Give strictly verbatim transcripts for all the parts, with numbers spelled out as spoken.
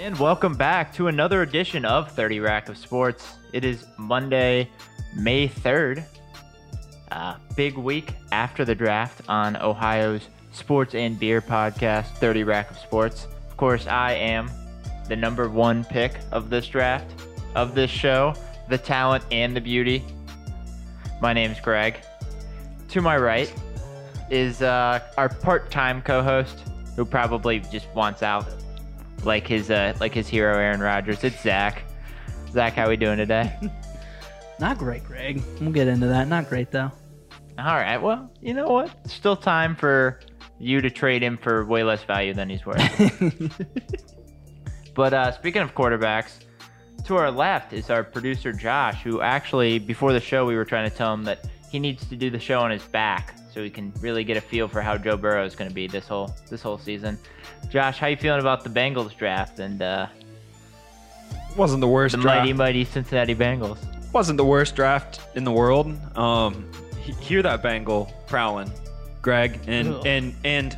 And welcome back to another edition of thirty Rack of Sports. It is Monday, May third. Uh, big week after the draft on Ohio's Sports and Beer podcast, thirty Rack of Sports. Of course, I am the number one pick of this draft, of this show, the talent and the beauty. My name's Greg. To my right is uh, our part-time co-host, who probably just wants out like his uh, like his hero, Aaron Rodgers. It's Zach. Zach, how we doing today? Not great, Greg. We'll get into that. Not great, though. All right. Well, you know what? Still time for you to trade him for way less value than he's worth. But uh, speaking of quarterbacks, to our left is our producer, Josh, who actually, before the show, we were trying to tell him that he needs to do the show on his back so he can really get a feel for how Joe Burrow is going to be this whole this whole season. Josh, how you feeling about the Bengals draft? And uh, wasn't the worst the draft. mighty, mighty Cincinnati Bengals. Wasn't the worst draft in the world. Um, hear that Bengal prowling, Greg, and Ugh. and and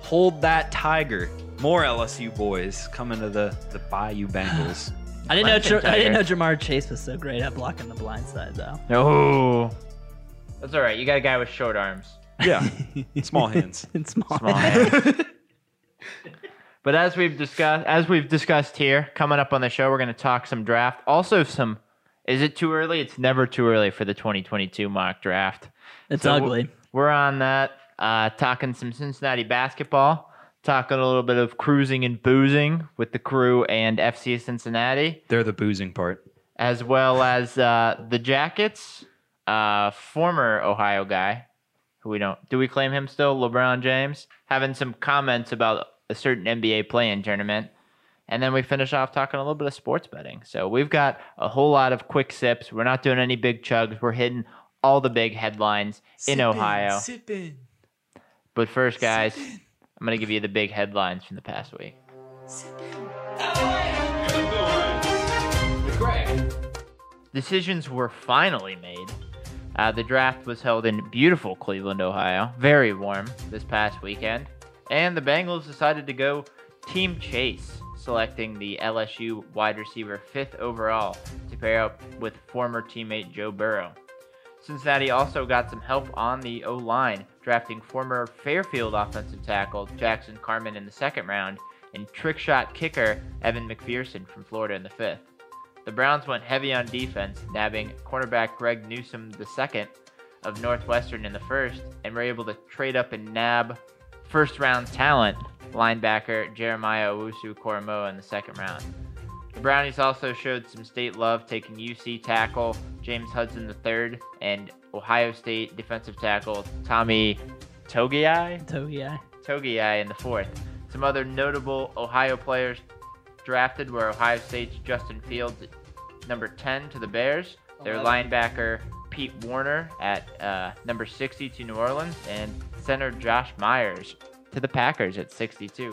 hold that tiger. More L S U boys coming to the the Bayou Bengals. I didn't Lincoln know Tr- I didn't know Ja'Marr Chase was so great at blocking the blind side though. Oh, that's all right. You got a guy with short arms. Yeah, small hands. And small, small hands. hands. But as we've discussed, as we've discussed here, coming up on the show, we're going to talk some draft, also some. Is it too early? It's never too early for the twenty twenty-two mock draft. It's so ugly. We're on that, uh, talking some Cincinnati basketball, talking a little bit of cruising and boozing with the crew and F C Cincinnati. They're the boozing part. As well as uh, the Jackets, uh, former Ohio guy, who we don't, do we claim him still? LeBron James, having some comments about a certain N B A play-in tournament. And then we finish off talking a little bit of sports betting. So we've got a whole lot of quick sips. We're not doing any big chugs. We're hitting all the big headlines sippin', in Ohio. Sippin'. But first, guys, sippin'. I'm going to give you the big headlines from the past week. Decisions were finally made. Uh, the draft was held in beautiful Cleveland, Ohio. Very warm this past weekend. And the Bengals decided to go Team Chase, selecting the L S U wide receiver fifth overall to pair up with former teammate Joe Burrow. Cincinnati also got some help on the O-line, drafting former Fairfield offensive tackle Jackson Carman in the second round and trick shot kicker Evan McPherson from Florida in the fifth. The Browns went heavy on defense, nabbing cornerback Greg Newsome the second of Northwestern in the first, and were able to trade up and nab first-round talent linebacker Jeremiah Owusu-Koramoah in the second round. The Brownies also showed some state love, taking U C tackle James Hudson the third and Ohio State defensive tackle Tommy Togiai? Togiai. Togiai in the fourth. Some other notable Ohio players drafted were Ohio State's Justin Fields at number ten to the Bears, their linebacker Pete Warner at uh, number sixty to New Orleans, and center Josh Myers to the Packers at sixty-two.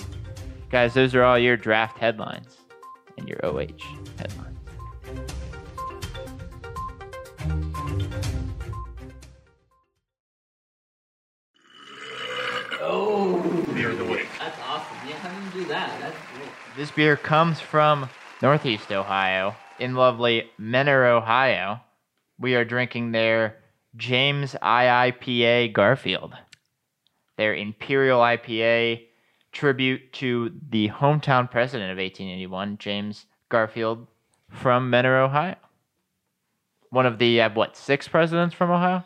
Guys, those are all your draft headlines and your O H headlines. Oh, beer of the week. That's awesome. Yeah, how do you do that? That's great. This beer comes from Northeast Ohio in lovely Brenner, Ohio. We are drinking their James I I P A Garfield, their Imperial I P A tribute to the hometown president of eighteen eighty-one, James Garfield, from Mentor, Ohio. One of the, uh, what, six presidents from Ohio?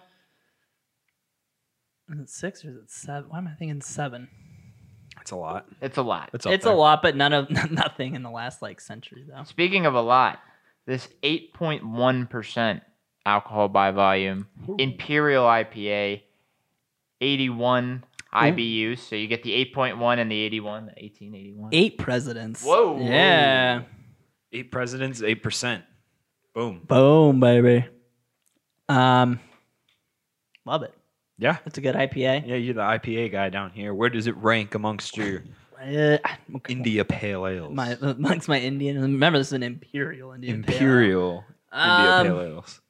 Is it six or is it seven? Why am I thinking seven? It's a lot. It's a lot. It's, it's a lot, but none of nothing in the last, like, century, though. Speaking of a lot, this eight point one percent alcohol by volume, Ooh. Imperial I P A, eighty-one I B Us, so you get the eight point one and the eighty-one, the eighteen eighty-one. Eight presidents. Whoa. Yeah. Eight presidents, eight percent. Boom. Boom, baby. Um, love it. Yeah. That's a good I P A. Yeah, you're the I P A guy down here. Where does it rank amongst your uh, India Pale Ales? My, amongst my Indian. Remember, this is an Imperial Indian Imperial Pale Ale. Imperial India um, Pale Ales.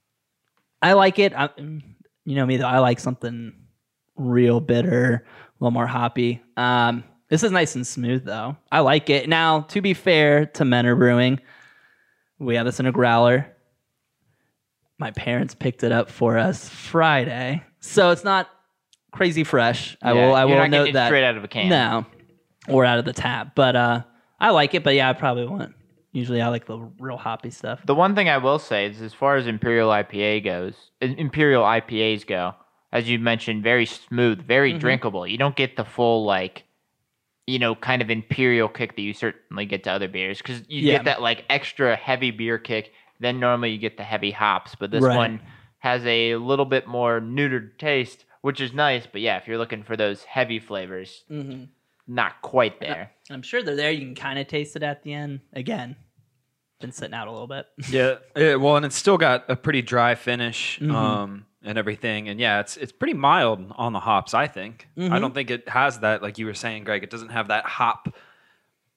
I like it. I, you know me, though. I like something real bitter, a little more hoppy. Um, This is nice and smooth, though. I like it. Now, to be fair to Mentor Brewing, we have this in a growler. My parents picked it up for us Friday, so it's not crazy fresh. I yeah, will. I you're will not note it that straight out of a can. No, or out of the tap. But uh, I like it. But yeah, I probably won't. Usually, I like the real hoppy stuff. The one thing I will say is, as far as Imperial I P A goes, Imperial I P As go, as you mentioned, very smooth, very mm-hmm. drinkable. You don't get the full, like, you know, kind of Imperial kick that you certainly get to other beers, because you yeah. get that, like, extra heavy beer kick. Then normally you get the heavy hops, but this right. one has a little bit more neutered taste, which is nice. But yeah, if you're looking for those heavy flavors, mm-hmm. not quite there. I'm sure they're there. You can kind of taste it at the end. Again, been sitting out a little bit. yeah. yeah, well, and it's still got a pretty dry finish. Mm-hmm. Um, and everything, and yeah, it's it's pretty mild on the hops, I think. Mm-hmm. I don't think it has that, like you were saying, Greg, it doesn't have that hop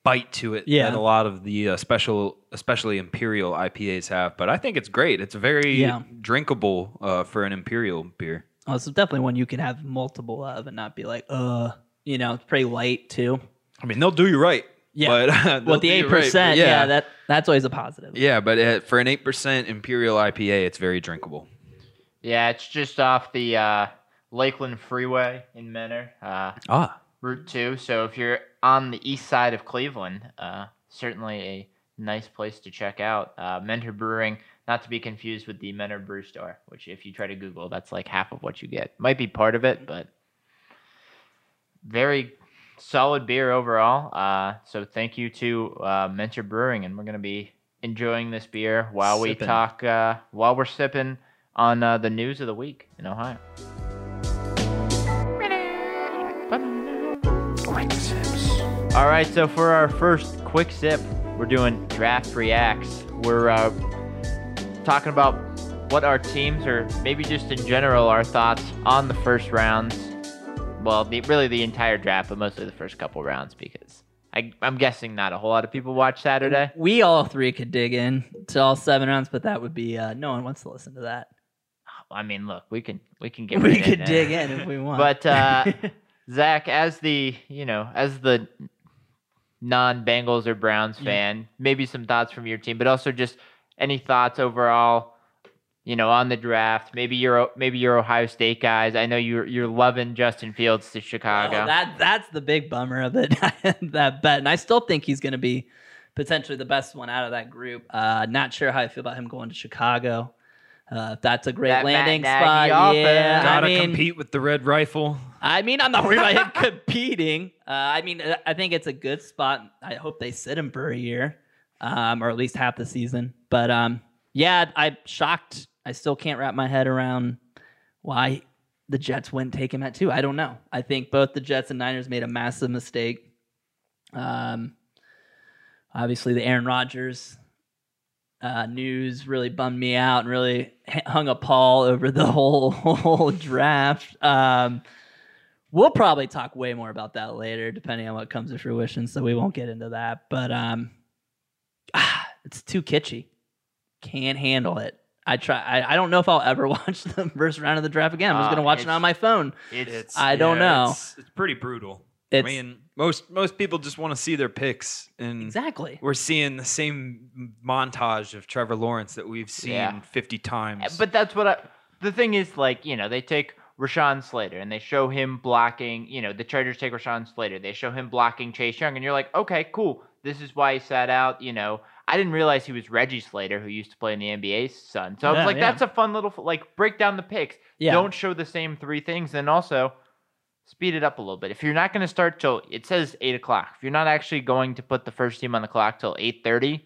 bite to it yeah. that a lot of the uh, special, especially Imperial I P As have, but I think it's great. It's very yeah. drinkable uh, for an Imperial beer. Oh, it's definitely one you can have multiple of and not be like, uh, you know, it's pretty light too. I mean, they'll do you right. Yeah, but with the eight percent, right. yeah. yeah, that that's always a positive. Yeah, but uh, for an eight percent Imperial I P A, it's very drinkable. Yeah, it's just off the uh, Lakeland Freeway in Mentor, uh, ah. Route two. So if you're on the east side of Cleveland, uh, certainly a nice place to check out. Uh, Mentor Brewing, not to be confused with the Mentor Brew Store, which if you try to Google, that's like half of what you get. Might be part of it, but very solid beer overall. Uh, so thank you to uh, Mentor Brewing, and we're going to be enjoying this beer while sipping. we talk, uh, while we're sipping on uh, the news of the week in Ohio. Quick sips. All right, so for our first quick sip, we're doing Draft Reacts. We're uh, talking about what our teams, or maybe just in general, our thoughts on the first rounds. Well, the, really the entire draft, but mostly the first couple rounds, because I, I'm guessing not a whole lot of people watch Saturday. We all three could dig in to all seven rounds, but that would be, uh, no one wants to listen to that. I mean, look, we can we can get we right could in dig in if we want. But uh, Zach, as the you know, as the non-Bengals or Browns fan, yeah. maybe some thoughts from your team, but also just any thoughts overall, you know, on the draft. Maybe you're maybe you're Ohio State guys. I know you're you're loving Justin Fields to Chicago. Oh, that that's the big bummer of it. That bet, and I still think he's going to be potentially the best one out of that group. Uh, not sure how I feel about him going to Chicago. Uh, that's a great that landing spot. Yeah, gotta I mean, compete with the Red Rifle. I mean, I'm not worried about him competing. Uh, I mean, I think it's a good spot. I hope they sit him for a year, um, or at least half the season. But um, yeah, I'm shocked. I still can't wrap my head around why the Jets wouldn't take him at two. I don't know. I think both the Jets and Niners made a massive mistake. Um, obviously, the Aaron Rodgers Uh, news really bummed me out and really hung a pall over the whole whole draft. Um, we'll probably talk way more about that later, depending on what comes to fruition, so we won't get into that. But um, ah, it's too kitschy. Can't handle it. I try. I, I don't know if I'll ever watch the first round of the draft again. I'm just going to watch uh, it on my phone. It's, I don't yeah, know. It's, it's pretty brutal. It's, I mean, most most people just want to see their picks, and exactly. we're seeing the same montage of Trevor Lawrence that we've seen yeah. fifty times. But that's what I, the thing is, like, you know, they take Rashawn Slater and they show him blocking, you know, the Chargers take Rashawn Slater, they show him blocking Chase Young, and you're like, okay, cool, this is why he sat out, you know. I didn't realize he was Reggie Slater, who used to play in the N B A's son. So yeah, I was like, yeah. that's a fun little, like, break down the picks. Yeah. Don't show the same three things, and also speed it up a little bit. If you're not going to start till, it says eight o'clock. If you're not actually going to put the first team on the clock till eight thirty,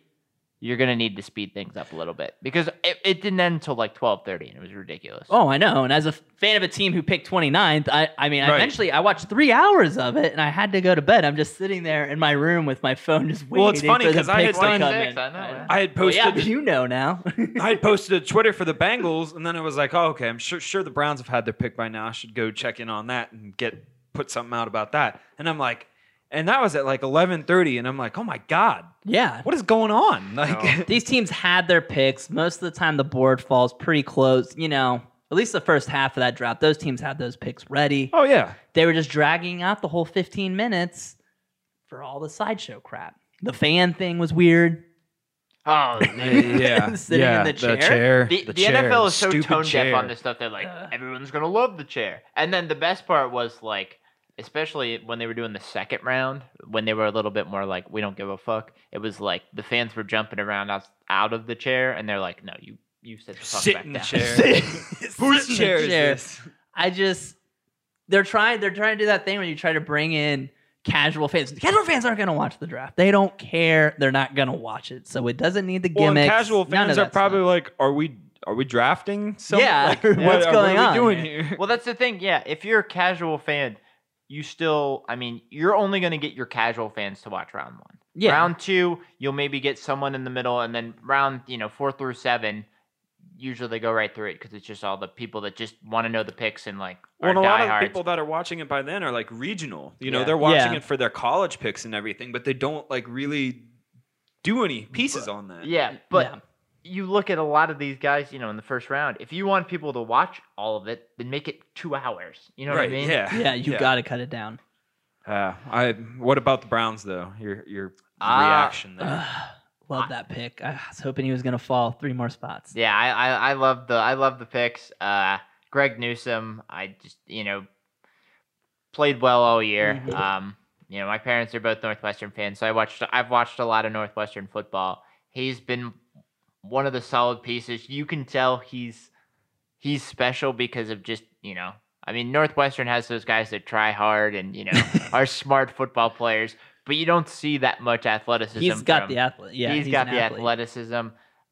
you're going to need to speed things up a little bit, because it, it didn't end till like twelve thirty, and it was ridiculous. Oh, I know. And as a fan of a team who picked twenty-ninth, I, I mean, right. eventually I watched three hours of it, and I had to go to bed. I'm just sitting there in my room with my phone just waiting. Well, it's funny because I had done six, I, know. I had posted, well, yeah, you know now. I had posted a Twitter for the Bengals, and then I was like, oh, okay, I'm sure sure the Browns have had their pick by now. I should go check in on that and get put something out about that. And I'm like, and that was at like eleven thirty, and I'm like, oh my God. Yeah. What is going on? Like, no. These teams had their picks. Most of the time, the board falls pretty close. You know, at least the first half of that draft, those teams had those picks ready. Oh, yeah. They were just dragging out the whole fifteen minutes, for all the sideshow crap. The fan thing was weird. Oh, yeah. Sitting yeah, in the chair. The, chair, the, the, the chair, N F L is so tone deaf on this stuff. They're like, uh, everyone's going to love the chair. And then the best part was, like, especially when they were doing the second round, when they were a little bit more like, we don't give a fuck. It was like the fans were jumping around out, out of the chair, and they're like, no, you, you sit the fuck sit back in the down. Chair. Who's in chair the chair? Is this? I just, they're trying, they're trying to do that thing where you try to bring in casual fans. Casual fans aren't going to watch the draft. They don't care. They're not going to watch it. So it doesn't need the gimmicks. Well, casual fans are probably stuff. Like, are we are we drafting something? Yeah. Like, what's what, going what are we on? Doing here? Well, that's the thing. Yeah. If you're a casual fan, you still, I mean, you're only going to get your casual fans to watch round one. Yeah. Round two, you'll maybe get someone in the middle, and then round, you know, four through seven, usually they go right through it because it's just all the people that just want to know the picks and like well, and a lot of people that are watching it by then are like regional, you know, yeah. they're watching yeah. it for their college picks and everything, but they don't like really do any pieces but, on that. Yeah, but yeah. you look at a lot of these guys, you know, in the first round, if you want people to watch all of it, then make it two hours. You know right, what I mean? Yeah, yeah, you yeah. got to cut it down. Uh, I. What about the Browns though? Your your uh, reaction there. Uh, Love that pick. I was hoping he was going to fall three more spots. Yeah, I, I, I love the I love the picks. Uh, Greg Newsome, I just you know played well all year. Mm-hmm. Um, you know, my parents are both Northwestern fans, so I watched I've watched a lot of Northwestern football. He's been one of the solid pieces. You can tell he's he's special because of just you know. I mean, Northwestern has those guys that try hard and you know are smart football players. But you don't see that much athleticism. He's got from, the athlete. Yeah, he's, he's got the athlete. athleticism.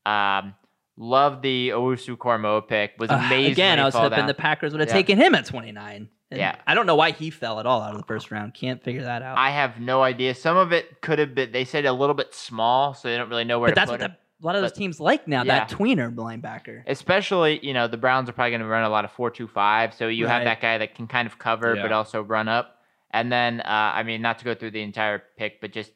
Um, love the Owusu-Koramoah pick. Was amazing. Uh, again, I was hoping down. the Packers would have yeah. taken him at twenty-nine. And yeah, I don't know why he fell at all out of the first round. Can't figure that out. I have no idea. Some of it could have been. They said a little bit small, so they don't really know where. But to that's put what him. The, a lot of but, those teams like now. Yeah. That tweener linebacker. Especially, you know, the Browns are probably going to run a lot of four two five. So you right. have that guy that can kind of cover, yeah. but also run up. And then, uh, I mean, not to go through the entire pick, but just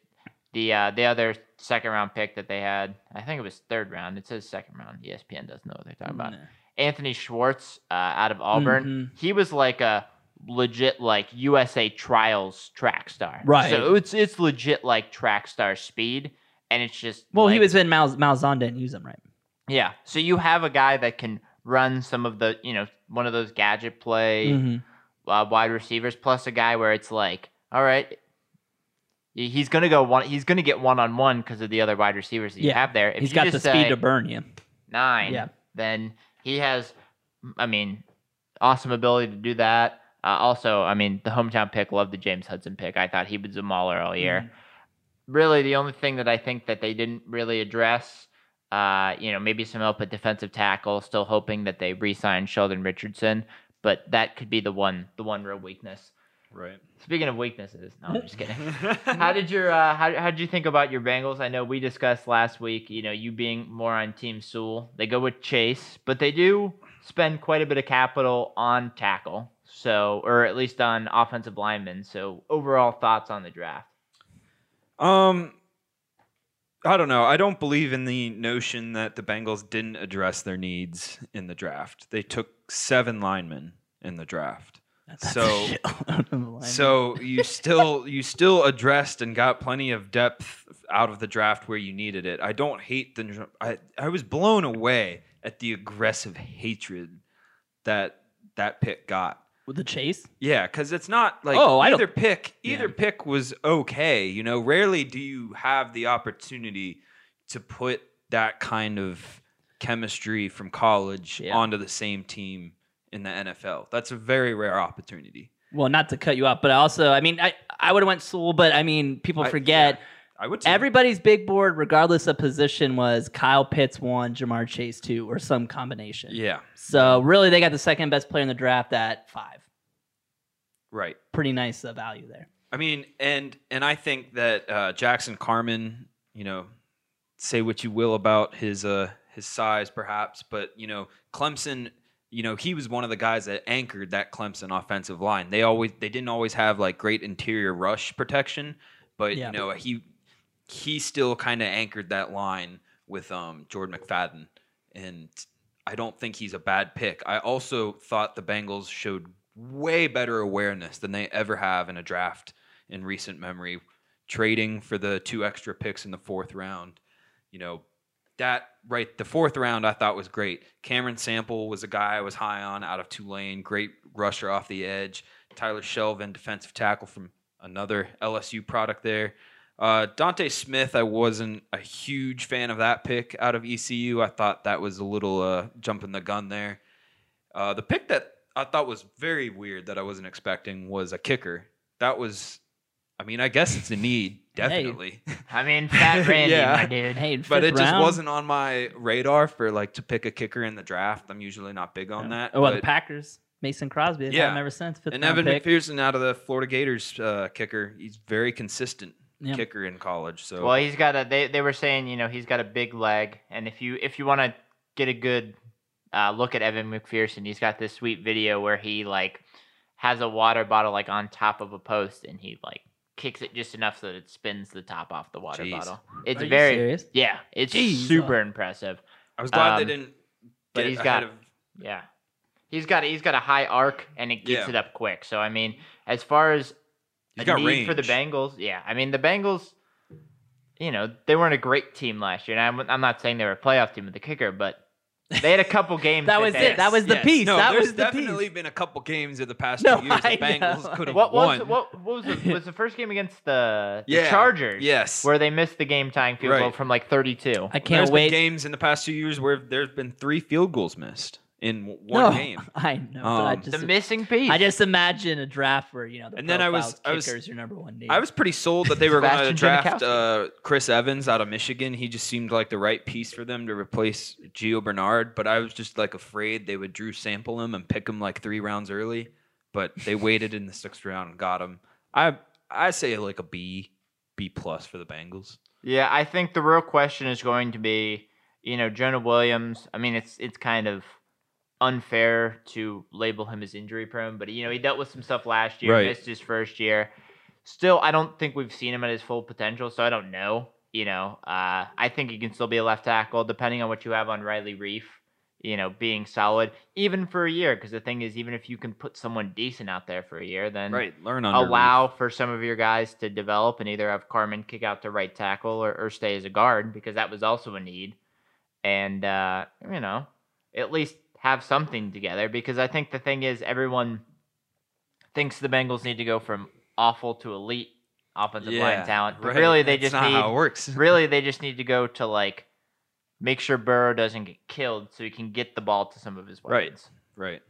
the uh, the other second-round pick that they had. I think it was third round. It says second round. E S P N doesn't know what they're talking mm-hmm. about. Anthony Schwartz uh, out of Auburn. Mm-hmm. He was like a legit, like, U S A Trials track star. Right. So it's it's legit, like, track star speed, and it's just... Well, like, he was in Mal- Malzahn didn't use him, right? Yeah. So you have a guy that can run some of the, you know, one of those gadget play... Mm-hmm. Uh, wide receivers, plus a guy where it's like, all right, he's gonna go one, he's gonna get one on one because of the other wide receivers that yeah. you have there. If he's you got just the speed to burn you. Nine. Yeah. Then he has, I mean, awesome ability to do that. Uh, also, I mean, the hometown pick, love the James Hudson pick. I thought he was a mauler all year. Mm-hmm. Really, the only thing that I think that they didn't really address, uh, you know, maybe some help at defensive tackle. Still hoping that they re-sign Sheldon Richardson. But that could be the one, the one real weakness. Right. Speaking of weaknesses, no, I'm just kidding. How did your, uh, how how did you think about your Bengals? I know we discussed last week, you know, you being more on Team Sewell. They go with Chase, but they do spend quite a bit of capital on tackle, so or at least on offensive linemen. So overall thoughts on the draft? Um, I don't know. I don't believe in the notion that the Bengals didn't address their needs in the draft. They took seven linemen in the draft. That's so so you still you still addressed and got plenty of depth out of the draft where you needed it. I don't hate the I, I was blown away at the aggressive hatred that that pick got. With the Chase? Yeah, cuz it's not like oh, either pick either yeah. pick was okay, you know. Rarely do you have the opportunity to put that kind of chemistry from college yeah. onto the same team in the N F L. That's a very rare opportunity. Well, not to cut you off, but also, I mean, I, I would have went Sewell, but I mean, people forget. I, yeah, I would too. Everybody's big board, regardless of position, was Kyle Pitts one, Ja'Marr Chase two, or some combination. Yeah. So really, they got the second best player in the draft at five. Right. Pretty nice uh, value there. I mean, and and I think that uh, Jackson Carman, you know, say what you will about his uh. his size perhaps, but, you know, Clemson, you know, he was one of the guys that anchored that Clemson offensive line. They always, they didn't always have like great interior rush protection, but yeah. you know, he, he still kind of anchored that line with um, Jordan McFadden. And I don't think he's a bad pick. I also thought the Bengals showed way better awareness than they ever have in a draft in recent memory trading for the two extra picks in the fourth round. You know, that right, the fourth round I thought was great. Cameron Sample was a guy I was high on out of Tulane, great rusher off the edge. Tyler Shelvin, defensive tackle from another L S U product there. Uh, Dante Smith, I wasn't a huge fan of that pick out of E C U. I thought that was a little uh, jumping the gun there. Uh, the pick that I thought was very weird that I wasn't expecting was a kicker. That was, I mean, I guess it's a need, definitely. Hey, I mean, fat Randy, yeah, my dude. Hey, but it round. just wasn't on my radar for, like, to pick a kicker in the draft. I'm usually not big on yeah. that. Oh, well, the Packers. Mason Crosby. Yeah. Ever since. And Evan McPherson out of the Florida Gators uh, kicker. He's very consistent. Yep. Kicker in college. So well, he's got a. They, they were saying, you know, he's got a big leg, and if you if you want to get a good uh, look at Evan McPherson, he's got this sweet video where he like has a water bottle like on top of a post, and he like kicks it just enough so that it spins the top off the water Jeez. bottle. It's Are very you serious? yeah, it's Jeez. super impressive. I was glad um, they didn't. But he's got of... yeah, he's got he's got a high arc, and it gets yeah. it up quick. So I mean, as far as He's a got need range. for the Bengals, yeah. I mean, the Bengals, you know, they weren't a great team last year. And I'm, I'm not saying they were a playoff team with the kicker, but they had a couple games. that was that it. Had. That was the yes. piece. No, that there's was the definitely piece. been a couple games in the past no, two years I the Bengals could have won. Was the, what, what was, the, was the first game against the, the yeah, Chargers? Yes. Where they missed the game-tying field right. goal from like thirty-two. I can't there's wait. There's been games in the past two years where there's been three field goals missed. In one no, game, I know um, but I just, the missing piece. I just imagine a draft where you know the and then I was kickers I was your number one need. I was pretty sold that they were going to draft uh, Chris Evans out of Michigan. He just seemed like the right piece for them to replace Gio Bernard. But I was just like afraid they would Drew Sample him and pick him like three rounds early. But they waited in the sixth round and got him. I I say like a B B plus for the Bengals. Yeah, I think the real question is going to be, you know, Jonah Williams. I mean, it's it's kind of unfair to label him as injury prone, but you know, he dealt with some stuff last year, right. missed his first year. Still, I don't think we've seen him at his full potential, so I don't know. You know, uh, I think he can still be a left tackle, depending on what you have on Riley Reef, you know, being solid, even for a year, because the thing is, even if you can put someone decent out there for a year, then right. Learn under allow Reef. for some of your guys to develop and either have Carman kick out to right tackle or, or stay as a guard, because that was also a need. And, uh, you know, at least have something together, because I think the thing is everyone thinks the Bengals need to go from awful to elite offensive yeah, line talent, but right. really they That's just not need how it works. really they just need to go to like make sure Burrow doesn't get killed so he can get the ball to some of his weapons. Right, right.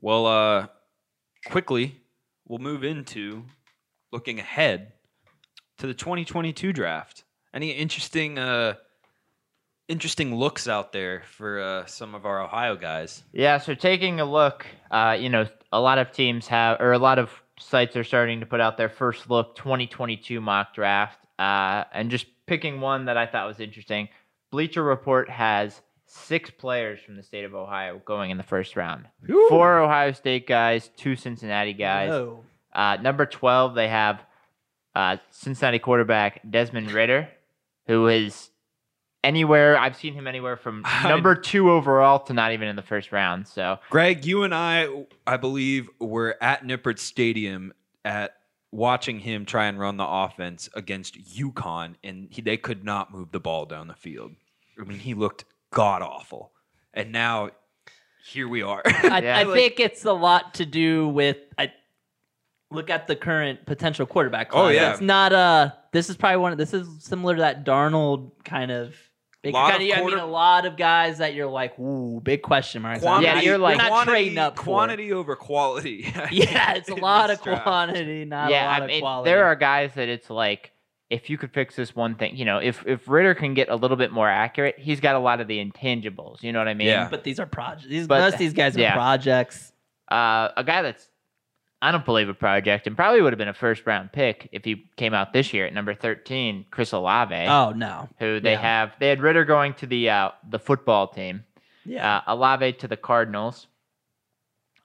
Well, uh, quickly we'll move into looking ahead to the twenty twenty-two draft. Any interesting uh, interesting looks out there for uh, some of our Ohio guys? Yeah, so taking a look, uh, you know, a lot of teams have, or a lot of sites are starting to put out their first look twenty twenty-two mock draft, uh, and just picking one that I thought was interesting. Bleacher Report has six players from the state of Ohio going in the first round. Ooh. Four Ohio State guys, two Cincinnati guys. Uh, number twelve, they have uh, Cincinnati quarterback Desmond Ridder, who is... Anywhere, I've seen him anywhere from number two overall to not even in the first round. So, Greg, you and I, I believe, were at Nippert Stadium at watching him try and run the offense against UConn, and he, they could not move the ball down the field. I mean, he looked god awful, and now here we are. I, yeah. I think it's a lot to do with I look at the current potential quarterback class. Oh yeah, it's not a. This is probably one of this is similar to that Darnold kind of. Big, lot kind of, of quarter- I mean, a lot of guys that you're like, ooh, big question marks. Quantity, yeah, you're like, quantity, not trading up quantity for. over quality. yeah, it's a lot of draft. quantity, not yeah, a lot I mean, of quality. There are guys that it's like, if you could fix this one thing, you know, if if Ridder can get a little bit more accurate, he's got a lot of the intangibles. You know what I mean? Yeah. But these are projects. These but, most these guys are yeah. projects. Uh, a guy that's, I don't believe a project, and probably would have been a first-round pick if he came out this year at number thirteen, Chris Olave. Oh, no. Who they yeah. have. They had Ridder going to the uh, the football team. Yeah. Uh, Olave to the Cardinals.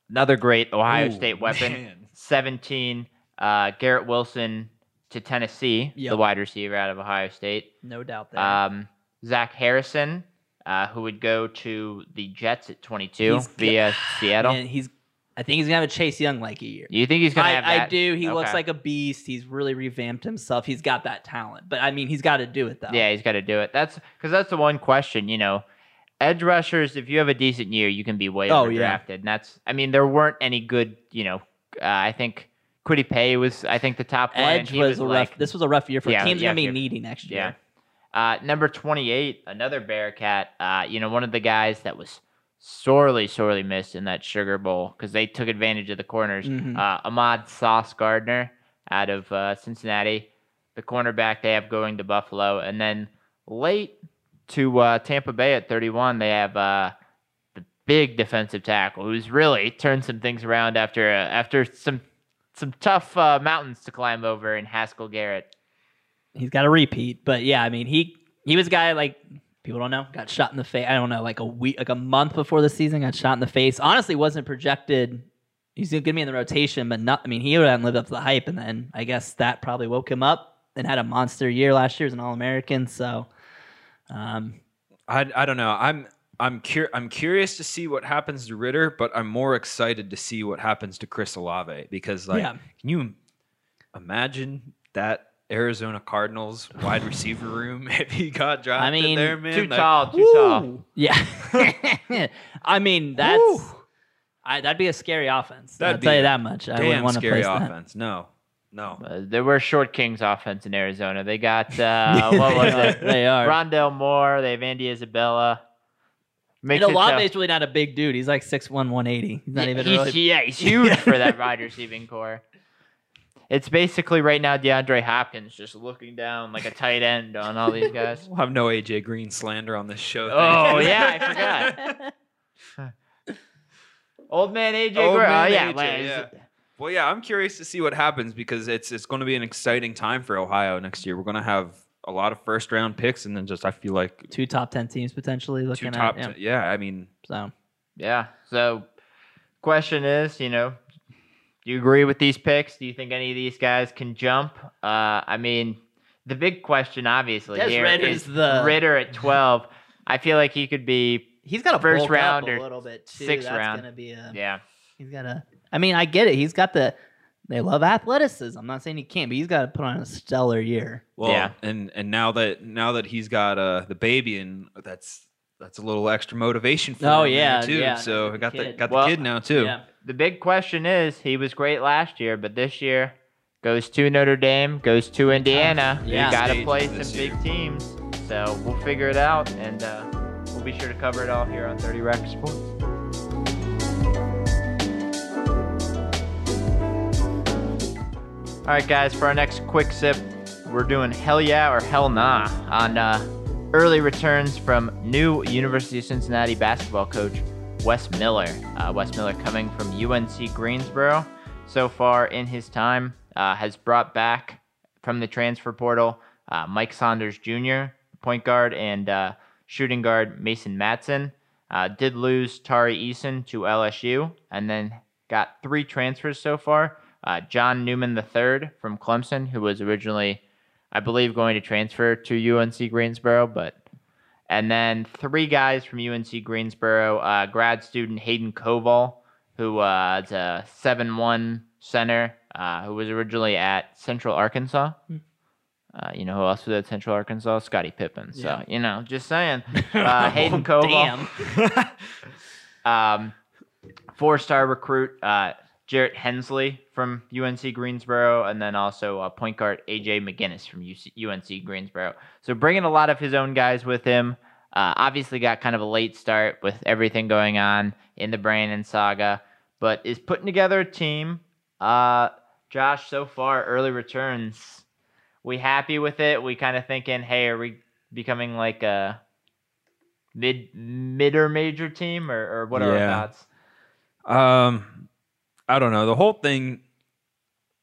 Another great Ohio Ooh, State weapon. Man. seventeen, uh, Garrett Wilson to Tennessee, yep. the wide receiver out of Ohio State. No doubt there. Um, Zach Harrison, uh, who would go to the Jets at twenty-two he's, via Seattle. Man, he's I think he's going to have a Chase Young like a year. You think he's going to have that? I do. He okay. looks like a beast. He's really revamped himself. He's got that talent. But, I mean, he's got to do it, though. Yeah, he's got to do it. That's because that's the one question, you know. Edge rushers, if you have a decent year, you can be way oh, overdrafted. Yeah. And that's, I mean, there weren't any good, you know, uh, I think Kwity Paye was, I think, the top one. Edge was, was a like, rough. This was a rough year for yeah, teams going to be needy next year. Yeah. Uh, number twenty-eight, another Bearcat, uh, you know, one of the guys that was sorely, sorely missed in that Sugar Bowl because they took advantage of the corners. Mm-hmm. Uh, Ahmad Sauce Gardner out of uh, Cincinnati, the cornerback they have going to Buffalo. And then late to uh, Tampa Bay at thirty-one, they have uh, the big defensive tackle who's really turned some things around after uh, after some some tough uh, mountains to climb over in Haskell Garrett. He's got a repeat, but yeah, I mean, he, he was a guy like... People don't know. Got shot in the face. I don't know, like a week, like a month before the season. Got shot in the face. Honestly, wasn't projected. He's gonna be in the rotation, but not. I mean, he hadn't lived up to the hype, and then I guess that probably woke him up and had a monster year last year as an All-American. So, um, I I don't know. I'm I'm cur- I'm curious to see what happens to Ritter, but I'm more excited to see what happens to Chris Olave because, like, yeah. can you imagine that? Arizona Cardinals wide receiver room if he got drafted I mean, there, man. Too like, tall, too woo. tall. Yeah. I mean, that's I, that'd be a scary offense. That'd I'll tell you that much. I wouldn't want to play offense. That. No. No. Uh, there were Short Kings offense in Arizona. They got uh, what was it? They are Rondell Moore, they have Andy Isabella. Makes and Olave's really not a big dude. He's like six one, one eighty. He's not yeah, even he's, really Yeah, he's huge for that wide receiving core. It's basically right now DeAndre Hopkins just looking down like a tight end on all these guys. We'll have no A J. Green slander on this show. Oh, yeah, I forgot. Old man A J. Old Green. Man oh, yeah. A J, yeah. Well, yeah, I'm curious to see what happens because it's it's going to be an exciting time for Ohio next year. We're going to have a lot of first-round picks and then just, I feel like... Two top ten teams potentially looking two top at. T- yeah. yeah, I mean... So, yeah. So, question is, you know... Do you agree with these picks? Do you think any of these guys can jump? Uh, I mean, the big question, obviously, Des here Ritter's is the... Ritter at twelve. I feel like he could be he's got a first round or a little bit too. Sixth That's round. Gonna be a, yeah, he's got a. I mean, I get it. He's got the. They love athleticism. I'm not saying he can't, but he's got to put on a stellar year. Well, yeah. and and now that now that he's got uh, the baby, and that's that's a little extra motivation for oh, him yeah, too. Yeah, so I got the got the well, kid now too. Yeah. The big question is, he was great last year, but this year goes to Notre Dame, goes to Indiana. Yeah. You got to play some big teams. So we'll figure it out, and uh, we'll be sure to cover it all here on thirty Rack Sports. All right, guys, for our next quick sip, we're doing Hell Yeah or Hell Nah on uh, early returns from new University of Cincinnati basketball coach Wes Miller. Uh, Wes Miller coming from U N C Greensboro. So far in his time, uh, has brought back from the transfer portal uh, Mike Saunders Junior, point guard, and uh, shooting guard Mason Matson. Uh, did lose Tari Eason to L S U, and then got three transfers so far. Uh, John Newman the third from Clemson, who was originally, I believe, going to transfer to U N C Greensboro, but... And then three guys from U N C Greensboro, uh, grad student Hayden Koval, who uh, is a seven one center, uh, who was originally at Central Arkansas. Uh, you know who else was at Central Arkansas? Scottie Pippen. So, yeah. you know, just saying. Uh, Hayden Koval. um, four-star recruit uh, Jarrett Hensley from U N C Greensboro, and then also uh, point guard A J McGinnis from U C, U N C Greensboro. So bringing a lot of his own guys with him. Uh, obviously got kind of a late start with everything going on in the Brandon saga, but is putting together a team. Uh, Josh, so far, early returns. We happy with it? We kind of thinking, hey, are we becoming like a mid, mid or major team, or, or what are yeah. our thoughts? Um, I don't know. The whole thing...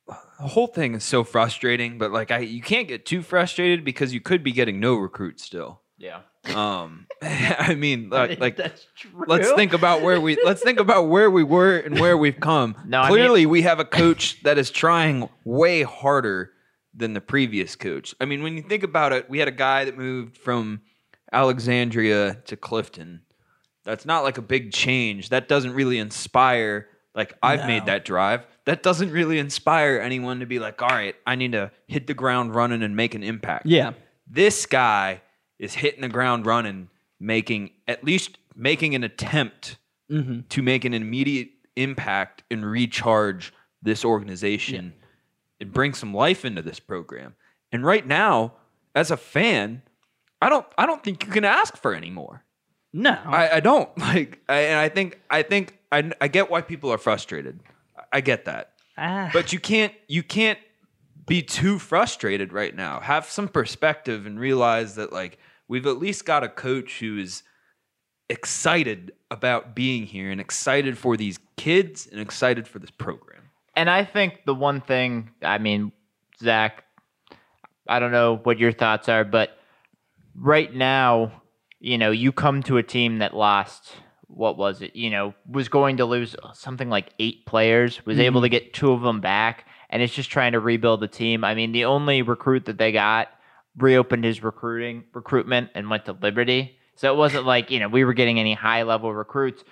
The whole thing is so frustrating, but like I, you can't get too frustrated because you could be getting no recruits still. Yeah. Um, I mean, like, like that's true. Let's think about where we let's think about where we were and where we've come. No, clearly, I mean, we have a coach that is trying way harder than the previous coach. I mean, when you think about it, we had a guy that moved from Alexandria to Clifton. That's not like a big change. That doesn't really inspire Like, I've no. made that drive. That doesn't really inspire anyone to be like, all right, I need to hit the ground running and make an impact. Yeah. This guy is hitting the ground running, making at least making an attempt mm-hmm. to make an immediate impact and recharge this organization yeah. and bring some life into this program. And right now, as a fan, I don't I don't think you can ask for any more. No. I, I don't. Like I, and I think I think I, I get why people are frustrated. I get that. Ah. But you can't you can't be too frustrated right now. Have some perspective and realize that, like, we've at least got a coach who is excited about being here and excited for these kids and excited for this program. And I think the one thing, I mean, Zach, I don't know what your thoughts are, but right now, you know, you come to a team that lost, what was it, you know, was going to lose something like eight players, was mm-hmm. able to get two of them back, and it's just trying to rebuild the team. I mean, the only recruit that they got reopened his recruiting recruitment and went to Liberty. So it wasn't like, you know, we were getting any high-level recruits.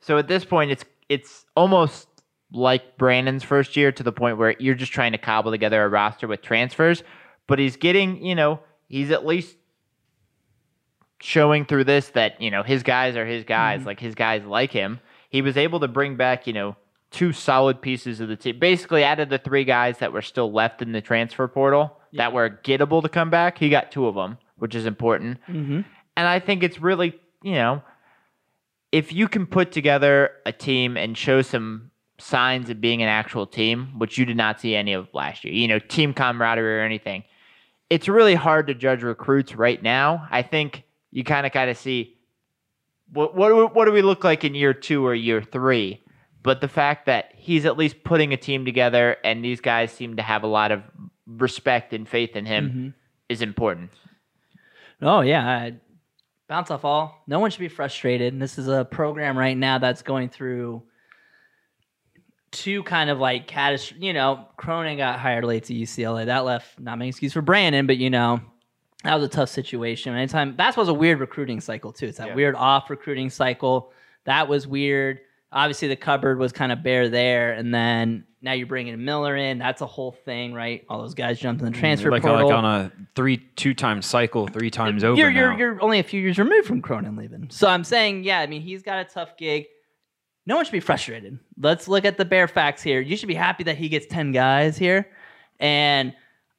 So at this point, it's it's almost like Brandon's first year, to the point where you're just trying to cobble together a roster with transfers. But he's getting, you know, he's at least showing through this that, you know, his guys are his guys. Mm-hmm. Like, his guys like him. He was able to bring back, you know, two solid pieces of the team. Basically, out of the three guys that were still left in the transfer portal yeah. that were gettable to come back, he got two of them, which is important. Mm-hmm. And I think it's really, you know, if you can put together a team and show some signs of being an actual team, which you did not see any of last year, you know, team camaraderie or anything, it's really hard to judge recruits right now. I think you kind of kind of see what, what, what do we look like in year two or year three? But the fact that he's at least putting a team together and these guys seem to have a lot of respect and faith in him mm-hmm. is important. Oh, yeah. I- Bounce off all. No one should be frustrated. And this is a program right now that's going through two kind of like catastrophic, you know, Cronin got hired late to U C L A. That left, not making excuse for Brandon, but, you know, that was a tough situation. Anytime, that was a weird recruiting cycle, too. It's that yeah. weird off recruiting cycle. That was weird. Obviously, the cupboard was kind of bare there. And then now you're bringing Miller in. That's a whole thing, right? All those guys jumped in the transfer like, portal. Like on a three, two-time cycle, three times you're, over you're, now. You're only a few years removed from Cronin leaving. So I'm saying, yeah, I mean, he's got a tough gig. No one should be frustrated. Let's look at the bare facts here. You should be happy that he gets ten guys here. And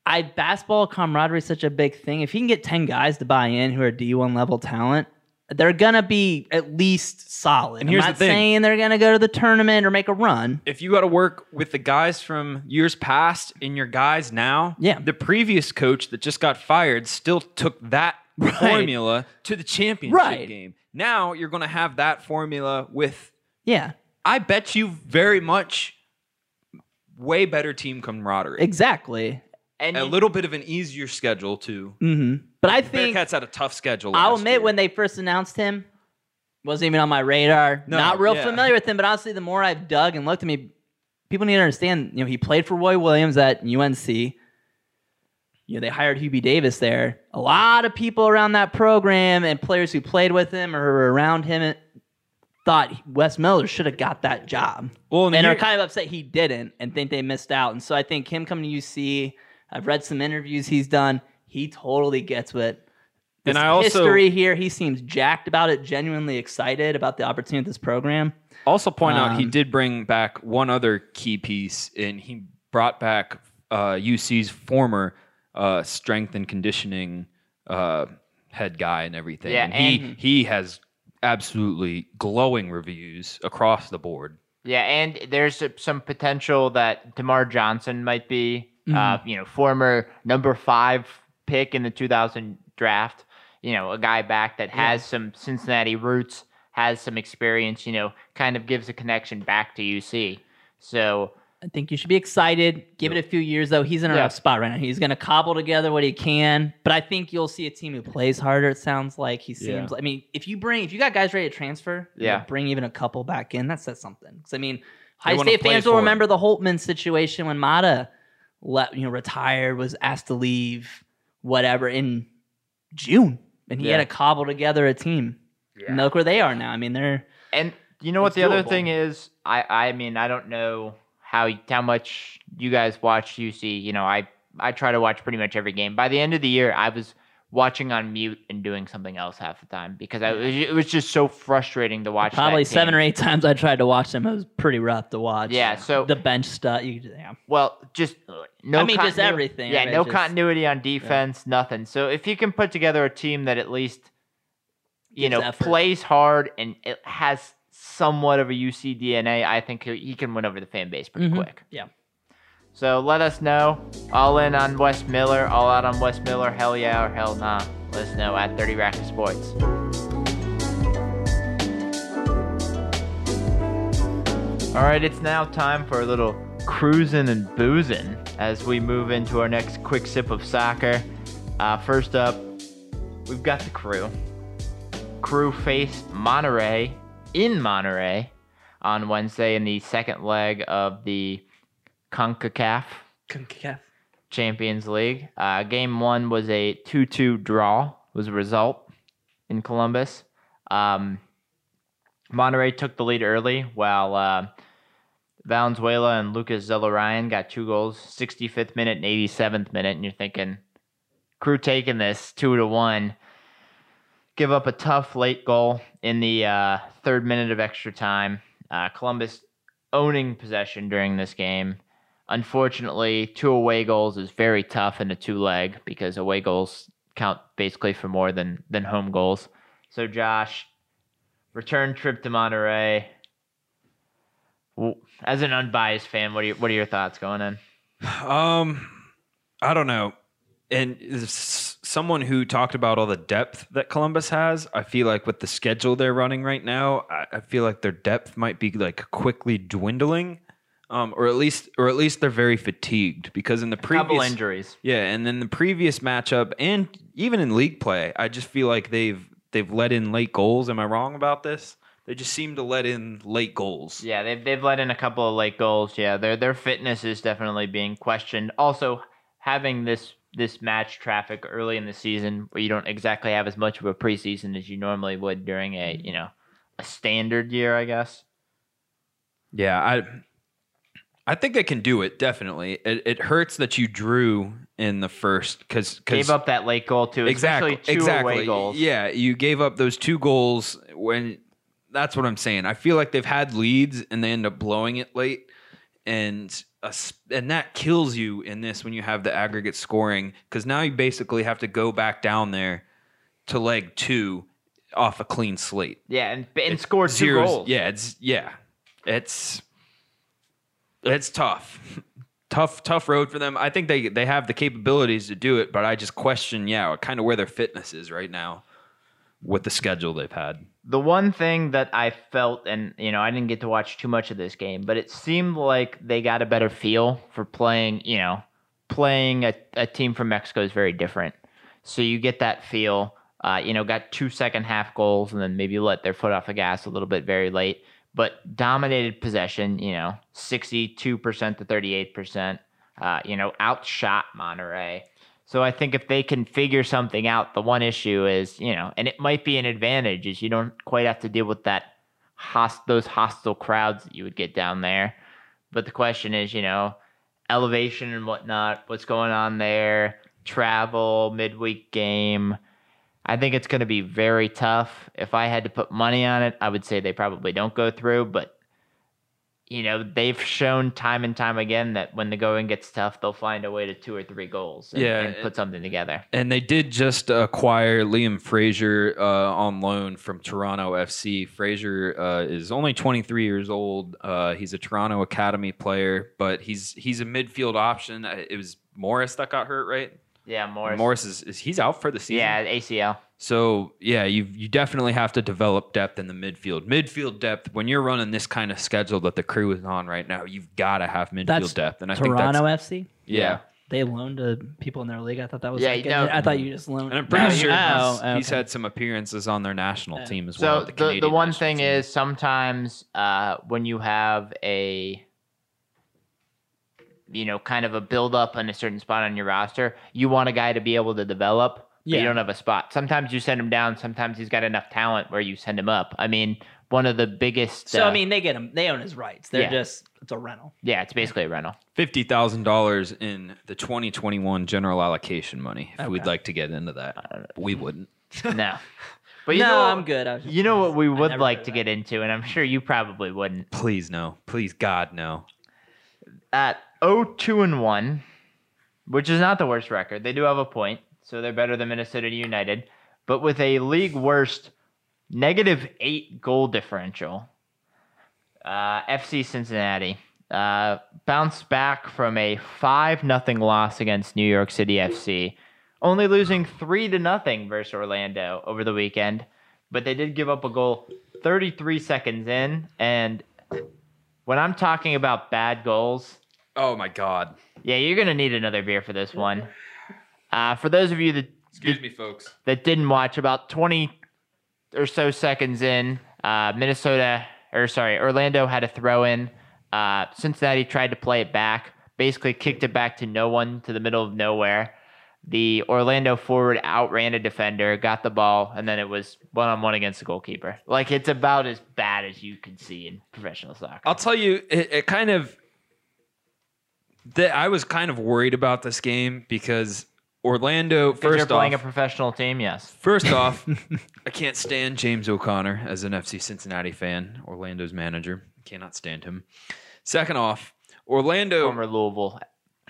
I basketball camaraderie is such a big thing. If he can get ten guys to buy in who are D one level talent, they're going to be at least solid. And here's I'm not the thing. saying they're going to go to the tournament or make a run. If you got to work with the guys from years past and your guys now, yeah. the previous coach that just got fired still took that right. formula to the championship right. game. Now you're going to have that formula with, yeah. I bet you very much way better team camaraderie. Exactly. And a little bit of an easier schedule, too. Mm-hmm. But I think Bearcats had a tough schedule. I'll admit, year. when they first announced him, wasn't even on my radar. No, Not real yeah. familiar with him, but honestly, the more I've dug and looked at me, people need to understand, you know, he played for Roy Williams at U N C. You know, they hired Hubie Davis there. A lot of people around that program and players who played with him or around him thought Wes Miller should have got that job. Well, and, and are kind of upset he didn't and think they missed out. And so I think him coming to U C, I've read some interviews he's done. He totally gets it. This and I also, history here, he seems jacked about it, genuinely excited about the opportunity of this program. Also point um, out, he did bring back one other key piece, and he brought back uh, U C's former uh, strength and conditioning uh, head guy and everything. Yeah, and he, and, he has absolutely glowing reviews across the board. Yeah, and there's some potential that Damar Johnson might be, mm-hmm. uh, you know, former number five pick in the two thousand draft, you know, a guy back that has yeah. some Cincinnati roots, has some experience, you know, kind of gives a connection back to U C. So I think you should be excited. Give it a few years, though. He's in a yeah. rough spot right now. He's going to cobble together what he can, but I think you'll see a team who plays harder. It sounds like he seems yeah. like, I mean, if you bring, if you got guys ready to transfer, yeah. you bring even a couple back in, that says something. Because I mean, High State fans will remember it. the Holtman situation when Mata let, you know, retired, was asked to leave, whatever, in June, and he yeah. had to cobble together a team. Yeah. And look where they are now. I mean, they're and You know what the other thing is? I, I mean, I don't know how how much you guys watch U C. You know, I, I try to watch pretty much every game. By the end of the year, I was watching on mute and doing something else half the time because I, it was just so frustrating to watch. Probably seven or eight times I tried to watch them. It was pretty rough to watch. Yeah, so the bench stuff. You, yeah. Well, just no. I mean, continu- just everything. Yeah, I mean, no just, continuity on defense, yeah. nothing. So if you can put together a team that at least you know effort. plays hard and it has somewhat of a U C D N A, I think he can win over the fan base pretty mm-hmm. quick. Yeah. So let us know. All in on Wes Miller, all out on Wes Miller, hell yeah or hell nah. Let us know at thirty Racket Sports. All right, it's now time for a little cruising and boozing as we move into our next quick sip of soccer. Uh, first up, we've got the crew. Crew face Monterey in Monterey on Wednesday in the second leg of the CONCACAF CONCACAF Champions League. Uh, game one was a two two draw, was a result in Columbus. Um, Monterey took the lead early, while uh, Valenzuela and Lucas Zellarayan got two goals, sixty-fifth minute and eighty-seventh minute. And you're thinking, crew taking this two to one. Give up a tough late goal in the uh, third minute of extra time. Uh, Columbus owning possession during this game. Unfortunately, two away goals is very tough in a two-leg because away goals count basically for more than, than home goals. So, Josh, return trip to Monterey. As an unbiased fan, what are your, what are your thoughts going in? Um, I don't know. And someone who talked about all the depth that Columbus has, I feel like with the schedule they're running right now, I, I feel like their depth might be like quickly dwindling. Um, or at least, or at least they're very fatigued because in the previous couple injuries, yeah, and then the previous matchup, and even in league play, I just feel like they've they've let in late goals. Am I wrong about this? They just seem to let in late goals. Yeah, they've they've let in a couple of late goals. Yeah, their their fitness is definitely being questioned. Also, having this this match traffic early in the season, where you don't exactly have as much of a preseason as you normally would during a you know a standard year, I guess. Yeah, I. I think they can do it, definitely. It, it hurts that you drew in the first because gave up that late goal too. Exactly, two exactly. Away goals. Yeah, you gave up those two goals when. That's what I'm saying. I feel like they've had leads and they end up blowing it late, and a, and that kills you in this when you have the aggregate scoring because now you basically have to go back down there to leg two off a clean slate. Yeah, and and it's score two zeros, goals. Yeah, it's yeah, it's. It's tough. Tough, tough road for them. I think they, they have the capabilities to do it, but I just question, yeah, kind of where their fitness is right now with the schedule they've had. The one thing that I felt, and you know, I didn't get to watch too much of this game, but it seemed like they got a better feel for playing, you know, playing a, a team from Mexico is very different. So you get that feel, uh, you know, got two second half goals and then maybe let their foot off the gas a little bit very late. But dominated possession, you know, sixty-two percent to thirty-eight percent, uh, you know, outshot Monterey. So I think if they can figure something out, the one issue is, you know, and it might be an advantage is you don't quite have to deal with that host- those hostile crowds that you would get down there. But the question is, you know, elevation and whatnot, what's going on there, travel, midweek game. I think it's going to be very tough. If I had to put money on it, I would say they probably don't go through. But, you know, they've shown time and time again that when the going gets tough, they'll find a way to two or three goals and, yeah, and put something together. And they did just acquire Liam Fraser uh, on loan from Toronto F C. Fraser uh, is only twenty-three years old. Uh, he's a Toronto Academy player, but he's he's a midfield option. It was Morris that got hurt, right? Yeah, Morris. Morris is, is he's out for the season. Yeah, A C L. So yeah, you you definitely have to develop depth in the midfield. Midfield depth when you're running this kind of schedule that the crew is on right now, you've got to have midfield that's depth. And I Toronto think that's F C. Yeah. yeah, they loaned to people in their league. I thought that was yeah. Like, no, I thought you just loaned. And I'm pretty no, sure oh, he's, okay. he's had some appearances on their national yeah. team as so well. So the Canadian the one thing team. is sometimes uh, when you have a you know, kind of a build up on a certain spot on your roster, you want a guy to be able to develop, Yeah. You don't have a spot. Sometimes you send him down. Sometimes he's got enough talent where you send him up. I mean, one of the biggest. So, uh, I mean, they get him. They own his rights. They're yeah. just, it's a rental. Yeah, it's basically a rental. fifty thousand dollars in the twenty twenty-one general allocation money. If okay. we'd like to get into that, we wouldn't. No. But you no, know, I'm good. I was just, you know what we would like to that. get into, and I'm sure you probably wouldn't. Please no. Please, God, no. At oh two and one, which is not the worst record. They do have a point, so they're better than Minnesota United. But with a league-worst negative eight goal differential, uh, F C Cincinnati uh, bounced back from a five nothing loss against New York City F C, only losing three to nothing versus Orlando over the weekend, but they did give up a goal thirty-three seconds in. And when I'm talking about bad goals, oh my God, yeah, you're gonna need another beer for this one. Uh, for those of you that excuse me, folks, that didn't watch, about twenty or so seconds in, uh, Minnesota or sorry, Orlando had a throw in. Uh, Cincinnati tried to play it back, basically kicked it back to no one to the middle of nowhere. The Orlando forward outran a defender, got the ball, and then it was one-on-one against the goalkeeper. Like, it's about as bad as you can see in professional soccer. I'll tell you, it, it kind of... The, I was kind of worried about this game because Orlando, first off... Because you're playing a professional team, yes. First off, I can't stand James O'Connor as an F C Cincinnati fan, Orlando's manager. I cannot stand him. Second off, Orlando... Former Louisville...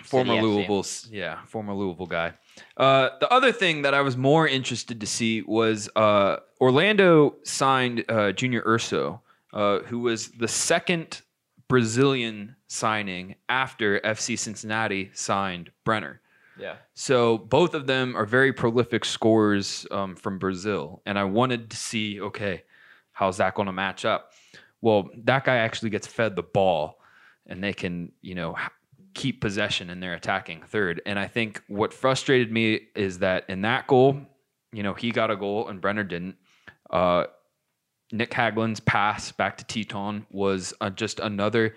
Former Louisville, yeah, former Louisville guy. Uh, the other thing that I was more interested to see was uh, Orlando signed uh, Junior Urso, uh, who was the second Brazilian signing after F C Cincinnati signed Brenner. Yeah. So both of them are very prolific scorers um, from Brazil, and I wanted to see, okay, how's that going to match up? Well, that guy actually gets fed the ball, and they can, you know, keep possession in their attacking third. And I think what frustrated me is that in that goal, you know, he got a goal and Brenner didn't. Uh, Nick Hagelin's pass back to Teton was uh, just another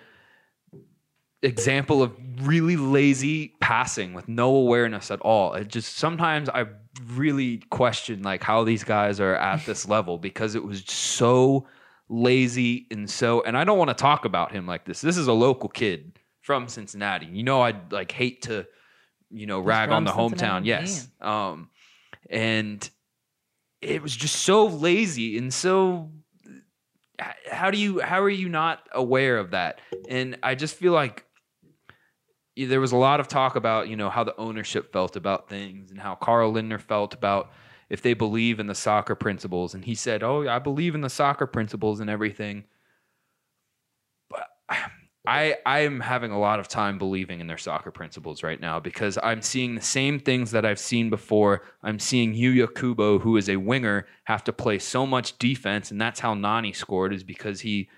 example of really lazy passing with no awareness at all. It just, sometimes I really question like how these guys are at this level because it was so lazy. And so, and I don't want to talk about him like this. This is a local kid from Cincinnati. You know, I'd like hate to, you know, He's rag on the Cincinnati hometown. Yes. Um, and it was just so lazy. And so how do you, how are you not aware of that? And I just feel like there was a lot of talk about, you know, how the ownership felt about things and how Carl Lindner felt about if they believe in the soccer principles. And he said, oh, I believe in the soccer principles and everything. But I, I'm having a lot of time believing in their soccer principles right now because I'm seeing the same things that I've seen before. I'm seeing Yuya Kubo, who is a winger, have to play so much defense, and that's how Nani scored is because he,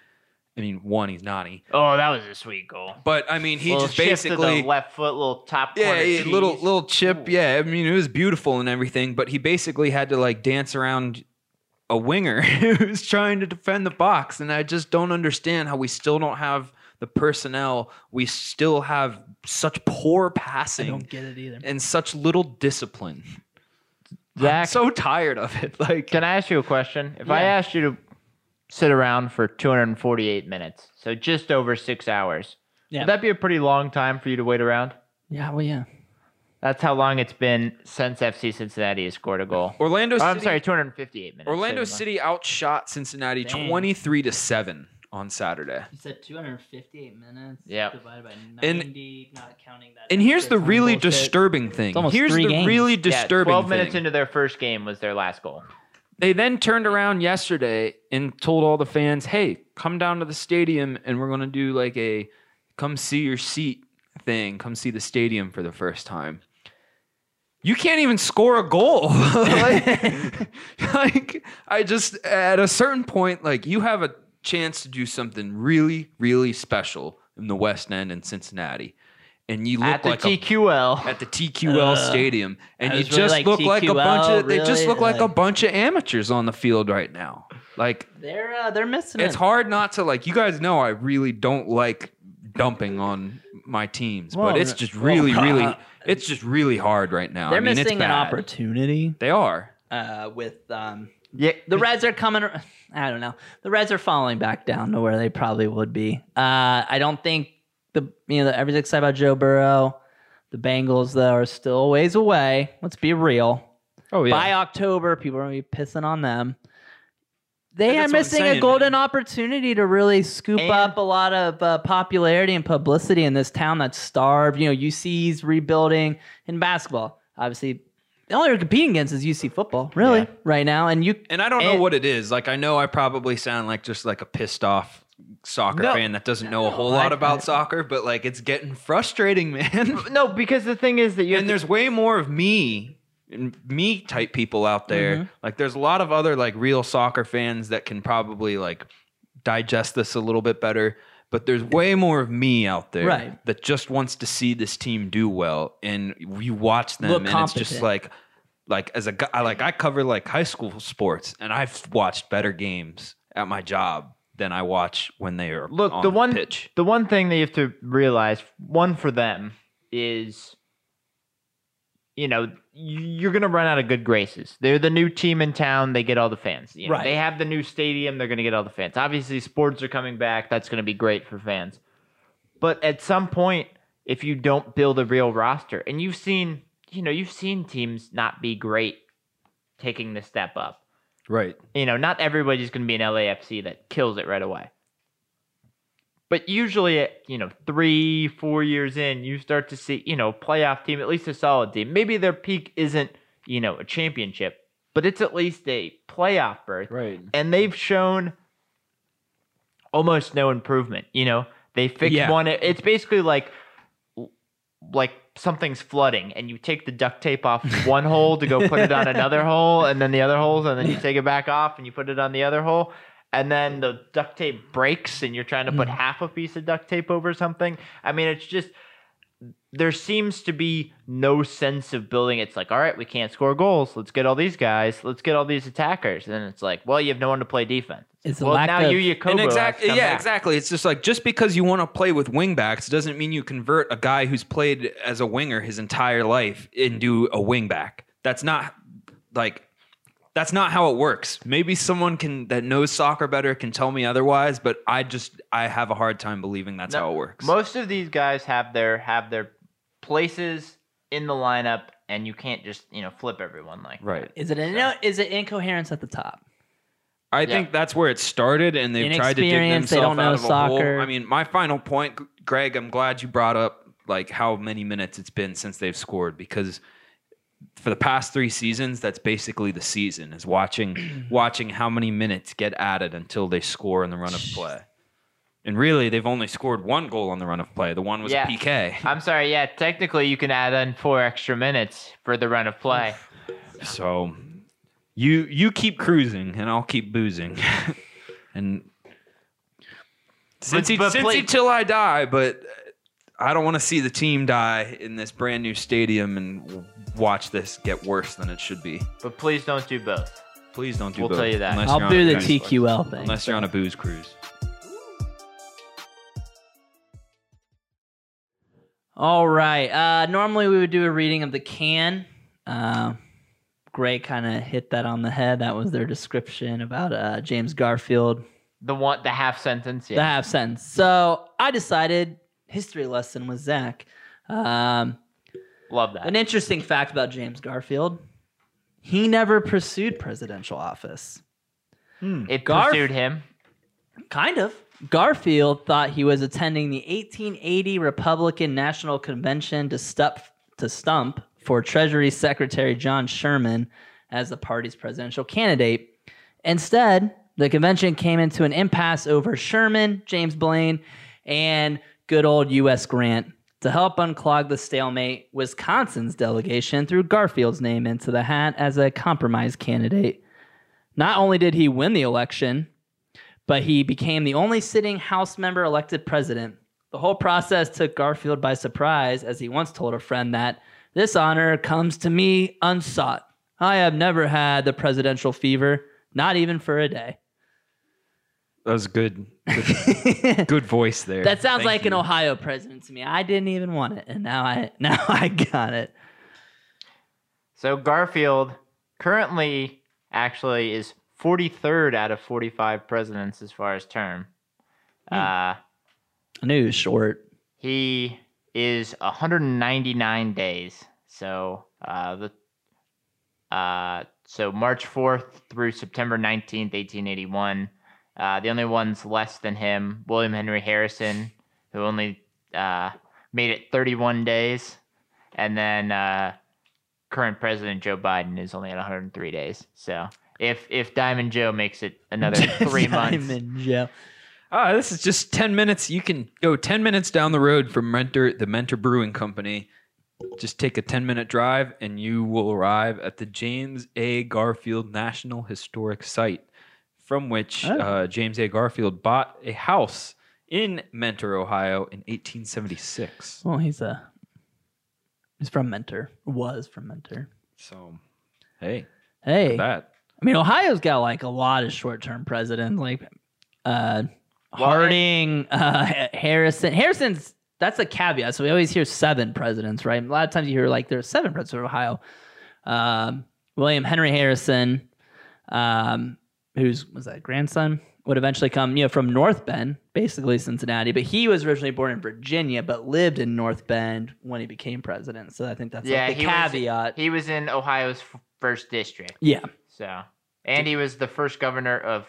I mean, one, he's Nani. Oh, that was a sweet goal. But, I mean, he little just basically... the left foot, little top corner. Yeah, little, little chip. Ooh. Yeah, I mean, it was beautiful and everything, but he basically had to, like, dance around a winger who's trying to defend the box, and I just don't understand how we still don't have... the personnel, we still have such poor passing. I don't get it either. And such little discipline. Zach, I'm so tired of it. Like, can I ask you a question? If yeah. I asked you to sit around for two hundred forty-eight minutes, so just over six hours, yeah. would that be a pretty long time for you to wait around? Yeah, well, yeah. That's how long it's been since F C Cincinnati has scored a goal. Orlando oh, City, I'm sorry, two hundred fifty-eight minutes. Orlando City outshot Cincinnati Dang. twenty-three to seven. On Saturday. You said two hundred fifty-eight minutes yep. divided by ninety, and, not counting that. And here's the really bullshit. disturbing thing. Here's the games. really disturbing yeah, twelve thing. twelve minutes into their first game was their last goal. They then turned around yesterday and told all the fans, hey, come down to the stadium and we're going to do like a come see your seat thing. Come see the stadium for the first time. You can't even score a goal. like, like, I just, at a certain point, like you have a chance to do something really, really special in the West End in Cincinnati, and you look at the like T Q L a, at the T Q L uh, stadium, and you just really like look T Q L, like a bunch of really? they just look like, like a bunch of amateurs on the field right now. Like they're uh, they're missing. It's it. hard not to like. You guys know I really don't like dumping on my teams, well, but it's just really, well, really, it's just really hard right now. They're I mean, missing it's an opportunity. They are uh, with um, yeah. The Reds are coming. I don't know. The Reds are falling back down to where they probably would be. Uh, I don't think the you know everything's excited about Joe Burrow. The Bengals though are still a ways away. Let's be real. Oh yeah. By October, people are gonna be pissing on them. They are missing a golden opportunity to really scoop up a lot of uh, popularity and publicity in this town that's starved. You know, U C's rebuilding in basketball. Obviously, the only they're competing against is U C football, really, yeah. right now. And you and I don't know what it is. Like, I know I probably sound like just like a pissed off soccer no, fan that doesn't know no, a whole lot I, about I, soccer, but like it's getting frustrating, man. No, because the thing is that you and there's way more of me. me type people out there. Mm-hmm. Like there's a lot of other like real soccer fans that can probably like digest this a little bit better, but there's way more of me out there right. that just wants to see this team do well. And you watch them Look and competent. It's just like, like as a guy, like I cover like high school sports and I've watched better games at my job than I watch when they are Look, on the, one, the pitch. The one thing that you have to realize, one for them is, you know, you're going to run out of good graces. They're the new team in town. They get all the fans. You know, right. They have the new stadium. They're going to get all the fans. Obviously, sports are coming back. That's going to be great for fans. But at some point, if you don't build a real roster, and you've seen, you know, you've seen teams not be great taking the step up. Right. You know, not everybody's going to be an L A F C that kills it right away. But usually, at, you know, three, four years in, you start to see, you know, playoff team, at least a solid team. Maybe their peak isn't, you know, a championship, but it's at least a playoff berth. Right. And they've shown almost no improvement. You know, they fixed yeah. one. It's basically like, like something's flooding, and you take the duct tape off one hole to go put it on another hole, and then the other holes, and then you take it back off and you put it on the other hole. And then the duct tape breaks and you're trying to put mm. half a piece of duct tape over something. I mean, it's just, there seems to be no sense of building. It's like, all right, we can't score goals. Let's get all these guys. Let's get all these attackers. And then it's like, well, you have no one to play defense. It's well, now of, you, Yacobo. Exactly, yeah, back. exactly. It's just like, just because you want to play with wingbacks doesn't mean you convert a guy who's played as a winger his entire life into a wingback. That's not like... That's not how it works. Maybe someone can that knows soccer better can tell me otherwise, but I just I have a hard time believing that's no, how it works. Most of these guys have their have their places in the lineup, and you can't just you know flip everyone like right. That. Is it an, so. is it incoherence at the top? I yeah. think that's where it started, and they've tried to dig themselves they don't know out of soccer. a hole. I mean, my final point, Greg. I'm glad you brought up like how many minutes it's been since they've scored because. For the past three seasons, that's basically the season is watching watching how many minutes get added until they score in the run of play. And really, they've only scored one goal on the run of play. The one was yeah. a P K. I'm sorry, yeah. Technically, you can add in four extra minutes for the run of play. So you you keep cruising, and I'll keep boozing. and since till I die, but... I don't want to see the team die in this brand new stadium and watch this get worse than it should be. But please don't do both. Please don't do we'll both. We'll tell you that. Unless I'll do the T Q L place. thing. Unless so. you're on a booze cruise. All right. Uh, normally we would do a reading of the can. Uh, Gray kind of hit that on the head. That was their description about uh, James Garfield. The one, the half sentence. Yeah. The half sentence. So I decided... History lesson with Zach. Um, Love that. An interesting fact about James Garfield. He never pursued presidential office. Hmm. It Garf- pursued him. Kind of. Garfield thought he was attending the eighteen eighty Republican National Convention to, stup- to stump for Treasury Secretary John Sherman as the party's presidential candidate. Instead, the convention came into an impasse over Sherman, James Blaine, and... good old U S. Grant. To help unclog the stalemate, Wisconsin's delegation threw Garfield's name into the hat as a compromise candidate. Not only did he win the election, but he became the only sitting House member elected president. The whole process took Garfield by surprise, as he once told a friend that, "This honor comes to me unsought. I have never had the presidential fever, not even for a day." That was good. Good, good voice there. That sounds Thank like you. An Ohio president to me. I didn't even want it, and now I now I got it. So Garfield currently actually is forty-third out of forty-five presidents as far as term. Hmm. Uh, I knew he was short. He is one hundred ninety-nine days. So uh, the uh, so March fourth through September nineteenth, eighteen eighty-one. Uh, the only ones less than him, William Henry Harrison, who only uh, made it thirty-one days. And then uh, current president Joe Biden is only at one hundred three days. So if if Diamond Joe makes it another three months. Diamond Joe. Oh, this is just ten minutes. You can go ten minutes down the road from Mentor, the Mentor Brewing Company. Just take a ten-minute drive, and you will arrive at the James A. Garfield National Historic Site, from which oh. uh, James A. Garfield bought a house in Mentor, Ohio, in eighteen seventy-six. Well, he's a he's from Mentor. Was from Mentor. So, hey, hey, that. I mean, Ohio's got like a lot of short-term presidents, like uh, Harding, uh, Harrison. Harrison's. That's a caveat. So we always hear seven presidents, right? A lot of times you hear like there's seven presidents of Ohio. Um, William Henry Harrison, um, who's was that grandson, would eventually come, you know, from North Bend, basically Cincinnati. But he was originally born in Virginia, but lived in North Bend when he became president. So I think that's yeah, like the he caveat. Was, he was in Ohio's first district. Yeah. So and he was the first governor of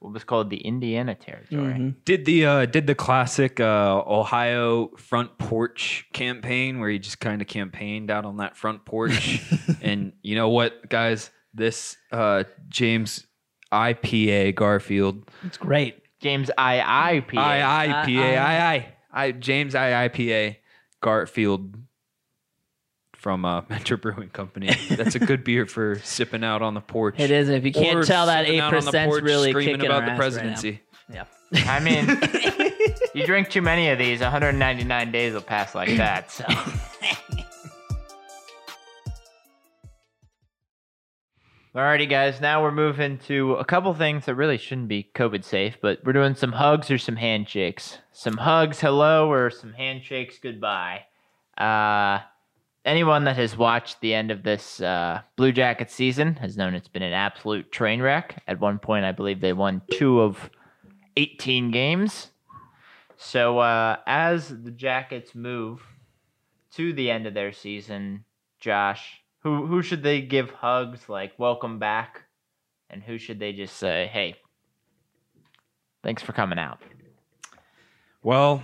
what was called the Indiana Territory. Mm-hmm. Did the uh, did the classic uh, Ohio front porch campaign where he just kind of campaigned out on that front porch. And you know what, guys? This uh, James I P A Garfield. It's great. James I I P A. I I P A. I I. I James I I P A Garfield from uh, Mentor Brewing Company. That's a good beer for sipping out on the porch. It is. If you can't or tell, that eight percent's really kicking about the presidency. Right yeah. I mean, you drink too many of these, one hundred ninety-nine days will pass like that. So. Alrighty, guys. Now we're moving to a couple things that really shouldn't be COVID safe, but we're doing some hugs or some handshakes. Some hugs, hello, or some handshakes, goodbye. Uh... Anyone that has watched the end of this uh, Blue Jackets season has known it's been an absolute train wreck. At one point, I believe they won two of eighteen games. So uh, as the Jackets move to the end of their season, Josh, who who should they give hugs like welcome back, and who should they just say, hey, thanks for coming out? Well,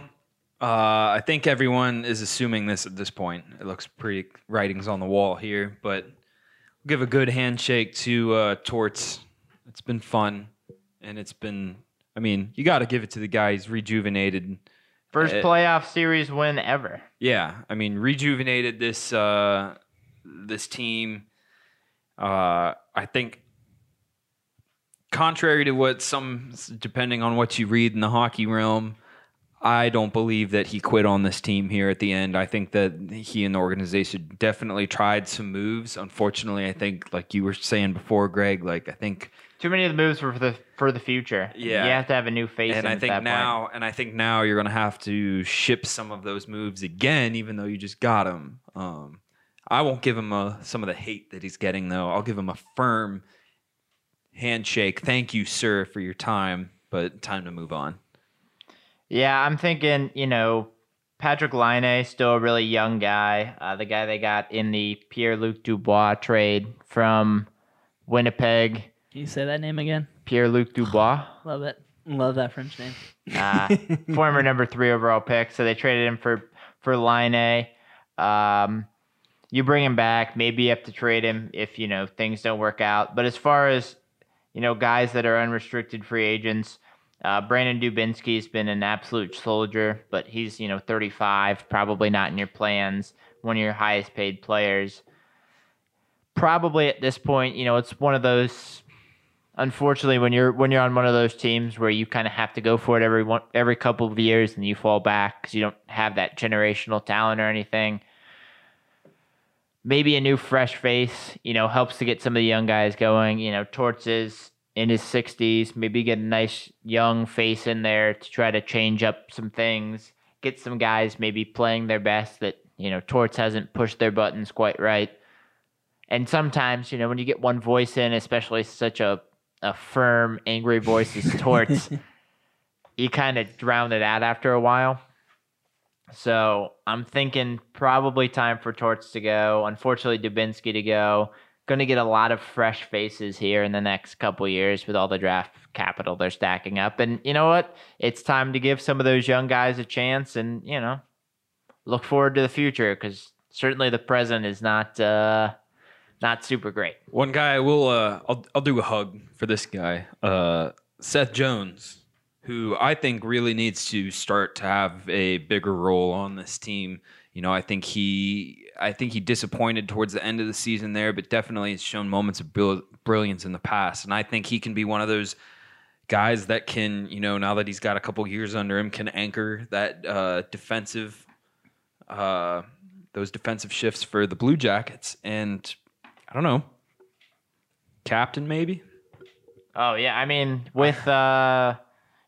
Uh, I think everyone is assuming this at this point. It looks pretty writings on the wall here, but we'll give a good handshake to uh, Torts. It's been fun, and it's been, I mean, you got to give it to the guy. He's rejuvenated. First uh, playoff series win ever. Yeah, I mean, rejuvenated this uh, this team. Uh, I think, contrary to what some, depending on what you read in the hockey realm, I don't believe that he quit on this team here at the end. I think that he and the organization definitely tried some moves. Unfortunately, I think, like you were saying before, Greg, like I think too many of the moves were for the for the future. Yeah, you have to have a new face. And I think now, point. and I think now you're going to have to ship some of those moves again, even though you just got them. Um, I won't give him a, some of the hate that he's getting though. I'll give him a firm handshake. Thank you, sir, for your time, but time to move on. Yeah, I'm thinking, you know, Patrick Laine, still a really young guy. Uh, the guy they got in the Pierre-Luc Dubois trade from Winnipeg. Can you say that name again? Pierre-Luc Dubois. Love it. Love that French name. Uh, former number three overall pick. So they traded him for, for Laine. Um, you bring him back. Maybe you have to trade him if, you know, things don't work out. But as far as, you know, guys that are unrestricted free agents, Uh, Brandon Dubinsky's been an absolute soldier, but he's, you know, thirty-five, probably not in your plans, one of your highest paid players. Probably at this point, you know, it's one of those, unfortunately, when you're when you're on one of those teams where you kind of have to go for it every one, every couple of years and you fall back because you don't have that generational talent or anything. Maybe a new fresh face, you know, helps to get some of the young guys going. You know, Torts is in his sixties, maybe get a nice young face in there to try to change up some things, get some guys maybe playing their best that, you know, Torts hasn't pushed their buttons quite right. And sometimes, you know, when you get one voice in, especially such a, a firm, angry voice as Torts, you kind of drown it out after a while. So I'm thinking probably time for Torts to go. Unfortunately, Dubinsky to go. Going to get a lot of fresh faces here in the next couple years with all the draft capital they're stacking up. And you know what? It's time to give some of those young guys a chance and, you know, look forward to the future because certainly the present is not... Uh, Not super great. One guy I will, uh, I'll, I'll do a hug for this guy, uh, Seth Jones, who I think really needs to start to have a bigger role on this team. You know, I think he, I think he disappointed towards the end of the season there, but definitely has shown moments of bril- brilliance in the past, and I think he can be one of those guys that can, you know, now that he's got a couple years under him, can anchor that uh, defensive, uh, those defensive shifts for the Blue Jackets and. I don't know. Captain, maybe? Oh, yeah. I mean, with, uh,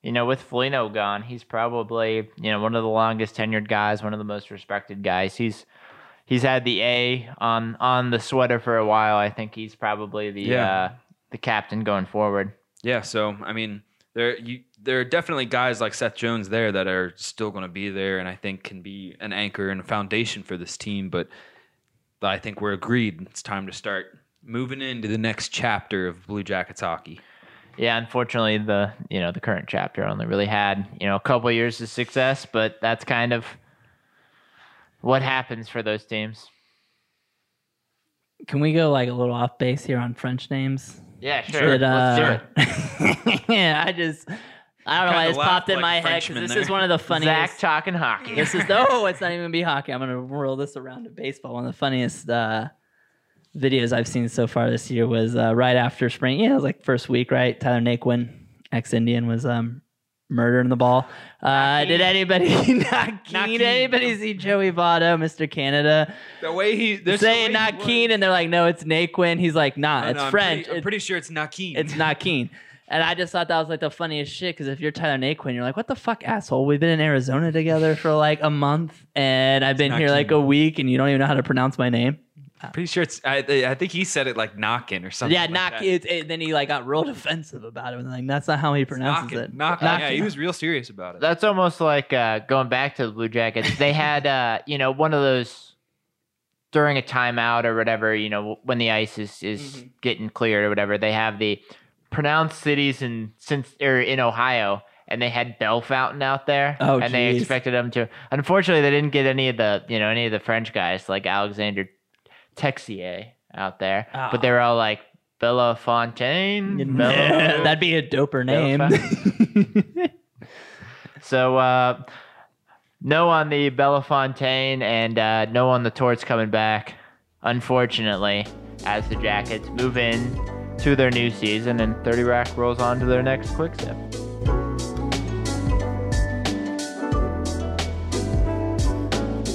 you know, with Foligno gone, he's probably, you know, one of the longest tenured guys, one of the most respected guys. He's he's had the A on on the sweater for a while. I think he's probably the yeah. uh, the captain going forward. Yeah, so, I mean, there, you, there are definitely guys like Seth Jones there that are still going to be there and I think can be an anchor and a foundation for this team, but... I think we're agreed. It's time to start moving into the next chapter of Blue Jackets hockey. Yeah, unfortunately, the you know the current chapter only really had you know a couple of years of success, but that's kind of what happens for those teams. Can we go like a little off base here on French names? Yeah, sure. But, uh, Let's do it. yeah, I just. I don't know why this popped in like my head because this there. is one of the funniest. Zach talking hockey. This is oh, it's not even be hockey. I'm gonna roll this around to baseball. One of the funniest uh, videos I've seen so far this year was uh, right after spring. Yeah, it was like first week, right? Tyler Naquin, ex-Indian, was um, murdering the ball. Uh, did anybody not keen? Not keen. Did anybody see Joey Votto, Mister Canada? The way he saying not he keen, and they're like, no, it's Naquin. He's like, nah, no, it's no, French. I'm pretty, I'm pretty sure it's not keen. It's not keen. And I just thought that was like the funniest shit because if you're Tyler Naquin, you're like, what the fuck, asshole? We've been in Arizona together for like a month and I've been here like a week and you don't even know how to pronounce my name. Pretty sure it's, I, I think he said it like knockin' or something. Yeah, like knock. It, it, then he like got real defensive about it. And like, that's not how he pronounces it. Knockin'. Knock yeah, he was real serious about it. That's almost like uh, going back to the Blue Jackets. They had, uh, you know, one of those during a timeout or whatever, you know, when the ice is, is mm-hmm. getting cleared or whatever, they have the, pronounced cities in since or in Ohio, and they had Bell Fountain out there, oh, and geez. They expected them to. Unfortunately, they didn't get any of the you know any of the French guys like Alexander Texier out there, oh. but they were all like Bellefontaine. No. Bella, that'd be a doper name. so uh, no on the Bellefontaine, and uh, no on the Torts coming back. Unfortunately, as the Jackets move in. To their new season, and thirty Rack rolls on to their next quick sip.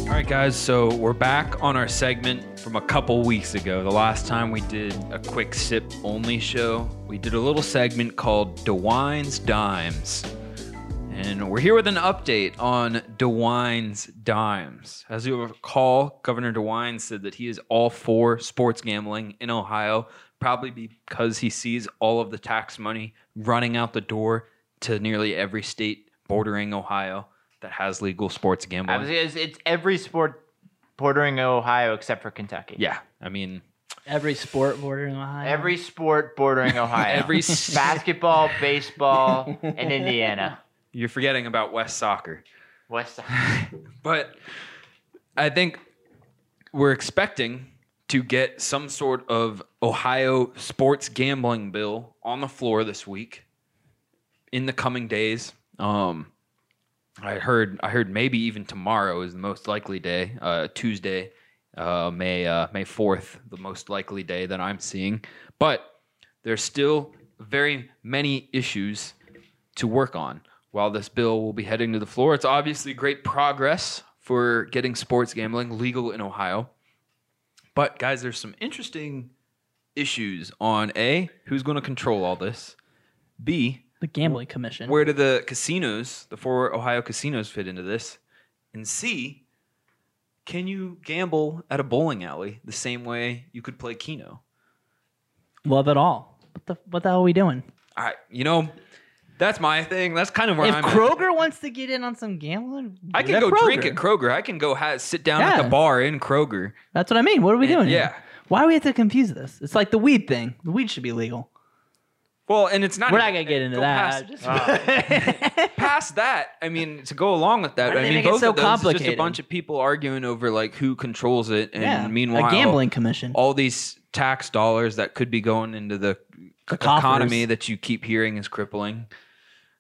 All right, guys, so we're back on our segment from a couple weeks ago. The last time we did a quick sip only show, we did a little segment called DeWine's Dimes. And we're here with an update on DeWine's Dimes. As you recall, Governor DeWine said that he is all for sports gambling in Ohio, probably because he sees all of the tax money running out the door to nearly every state bordering Ohio that has legal sports gambling. I was, it's, it's every sport bordering Ohio except for Kentucky. Yeah, I mean... Every sport bordering Ohio? Every sport bordering Ohio. every s- Basketball, baseball, and Indiana. You're forgetting about West Soccer. West Soccer. But I think we're expecting... to get some sort of Ohio sports gambling bill on the floor this week in the coming days. Um, I heard I heard maybe even tomorrow is the most likely day, uh, Tuesday, uh, May uh, May fourth, the most likely day that I'm seeing. But there's still very many issues to work on. While this bill will be heading to the floor, it's obviously great progress for getting sports gambling legal in Ohio. But, guys, there's some interesting issues on, A, who's going to control all this? B, the gambling commission. Where do the casinos, the four Ohio casinos, fit into this? And C, can you gamble at a bowling alley the same way you could play Keno? Love it all. What the what the hell are we doing? All right, you know, that's my thing. That's kind of where if I'm. If Kroger at. wants to get in on some gambling, I can go Kroger. drink at Kroger. I can go ha- sit down yeah. at the bar in Kroger. That's what I mean. What are we and, doing? Yeah. Here? Why do we have to confuse this? It's like the weed thing. The weed should be legal. Well, and it's not. We're not gonna get into that. Past, wow. past that, I mean, to go along with that, I mean, both so of those is just a bunch of people arguing over like who controls it, and yeah, meanwhile, a gambling commission, all these tax dollars that could be going into the, the economy that you keep hearing is crippling.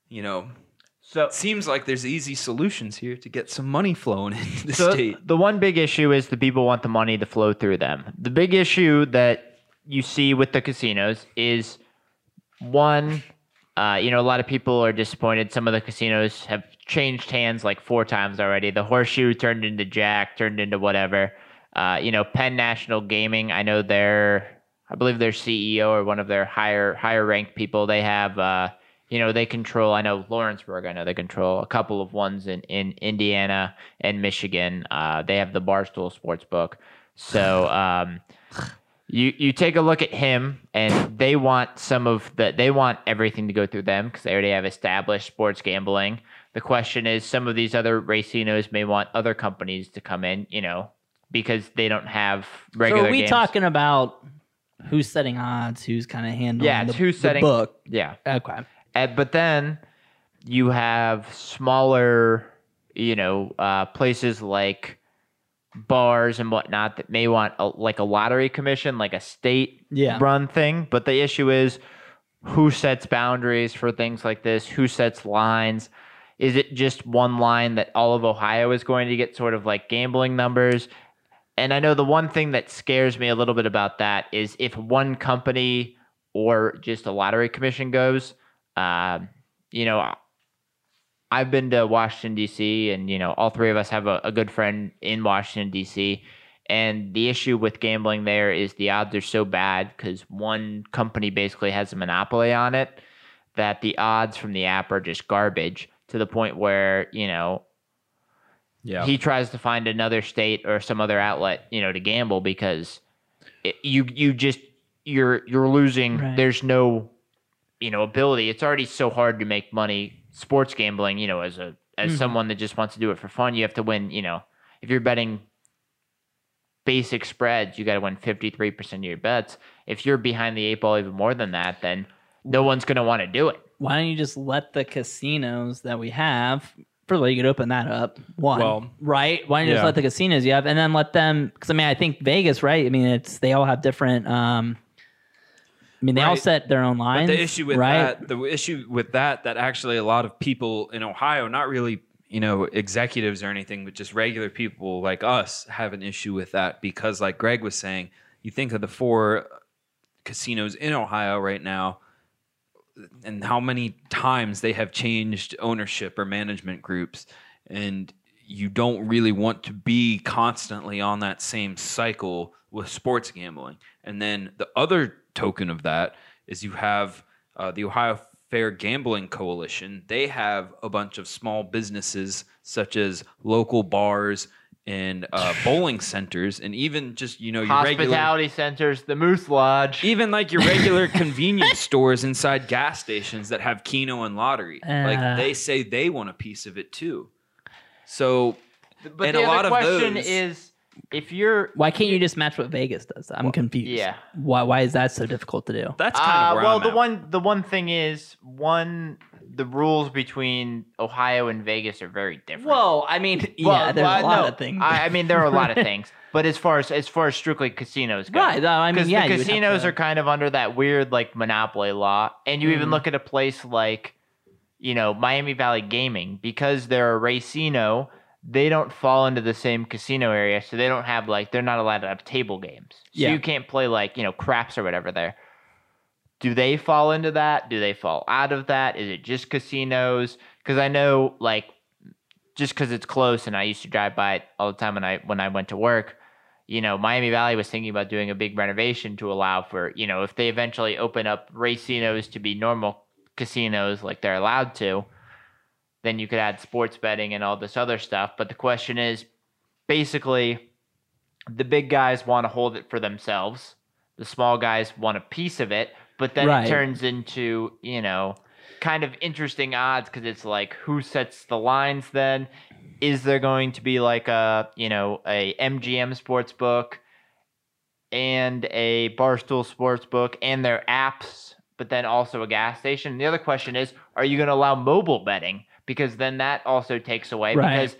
You know, so it seems like there's easy solutions here to get some money flowing into the so state. The one big issue is the people want the money to flow through them. The big issue that you see with the casinos is. One, uh, you know, a lot of people are disappointed. Some of the casinos have changed hands like four times already. The Horseshoe turned into Jack, turned into whatever. Uh, you know, Penn National Gaming, I know their, I believe their C E O or one of their higher higher ranked people, they have, uh, you know, they control, I know Lawrenceburg, I know they control a couple of ones in, in Indiana and Michigan. Uh, they have the Barstool Sportsbook. So, um You you take a look at him, and they want some of the they want everything to go through them because they already have established sports gambling. The question is, some of these other racinos may want other companies to come in, you know, because they don't have regular. So are we games. talking about who's setting odds, who's kind of handling yeah, the, who's setting, the book? Yeah, okay. And, but then you have smaller, you know, uh, places like. Bars and whatnot that may want a, like a lottery commission, like a state yeah. run thing. But the issue is who sets boundaries for things like this? Who sets lines? Is it just one line that all of Ohio is going to get sort of like gambling numbers? And I know the one thing that scares me a little bit about that is if one company or just a lottery commission goes, uh, you know, I've been to Washington, D C, and, you know, all three of us have a, a good friend in Washington, D C, and the issue with gambling there is the odds are so bad because one company basically has a monopoly on it that the odds from the app are just garbage to the point where, you know, yeah. he tries to find another state or some other outlet, you know, to gamble because it, you you just, you're, you're losing. Right. There's no, you know, ability. It's already so hard to make money. Sports gambling, you know, as a as mm. someone that just wants to do it for fun, you have to win, you know, if you're betting basic spreads, you got to win fifty-three percent of your bets. If you're behind the eight ball even more than that, then no one's going to want to do it. Why don't you just let the casinos that we have, first of all, you could open that up, one, well, right? Why don't you yeah. just let the casinos you have, and then let them, because I mean, I think Vegas, right? I mean, it's they all have different... um I mean, they right. all set their own lines. But the issue with right? that, the issue with that, that actually a lot of people in Ohio, not really, you know, executives or anything, but just regular people like us have an issue with that because, like Greg was saying, you think of the four casinos in Ohio right now and how many times they have changed ownership or management groups, and you don't really want to be constantly on that same cycle with sports gambling. And then the other token of that is you have uh, the Ohio Fair Gambling Coalition. They have a bunch of small businesses such as local bars and uh, bowling centers, and even just you know your hospitality regular, centers, the Moose Lodge, even like your regular convenience stores inside gas stations that have Keno and lottery. Uh, like they say they want a piece of it too. So, but and the a other lot question of those, is. If you're, why can't you just match what Vegas does? I'm well, confused. Yeah, why? Why is that so difficult to do? That's kind uh, of where well. I'm the at. one, the one thing is one. The rules between Ohio and Vegas are very different. Well, I mean, yeah, well, there's well, a lot no, of things. I, I mean, there are a lot of things. But as far as as far as strictly casinos go, right? No, I mean, yeah, the casinos to... are kind of under that weird like monopoly law, and you mm. even look at a place like, you know, Miami Valley Gaming because they're a racino. They don't fall into the same casino area, so they don't have, like, they're not allowed to have table games. So yeah. you can't play, like, you know, craps or whatever there. Do they fall into that? Do they fall out of that? Is it just casinos? Because I know, like, just because it's close, and I used to drive by it all the time when I when I went to work, you know, Miami Valley was thinking about doing a big renovation to allow for, you know, if they eventually open up racinos to be normal casinos like they're allowed to, then you could add sports betting and all this other stuff. But the question is, basically, the big guys want to hold it for themselves. The small guys want a piece of it. But then right. it turns into, you know, kind of interesting odds, because it's like, who sets the lines then? Is there going to be like a, you know, a M G M sportsbook and a Barstool sportsbook and their apps, but then also a gas station? And the other question is, are you going to allow mobile betting? Because then that also takes away. Right. Because,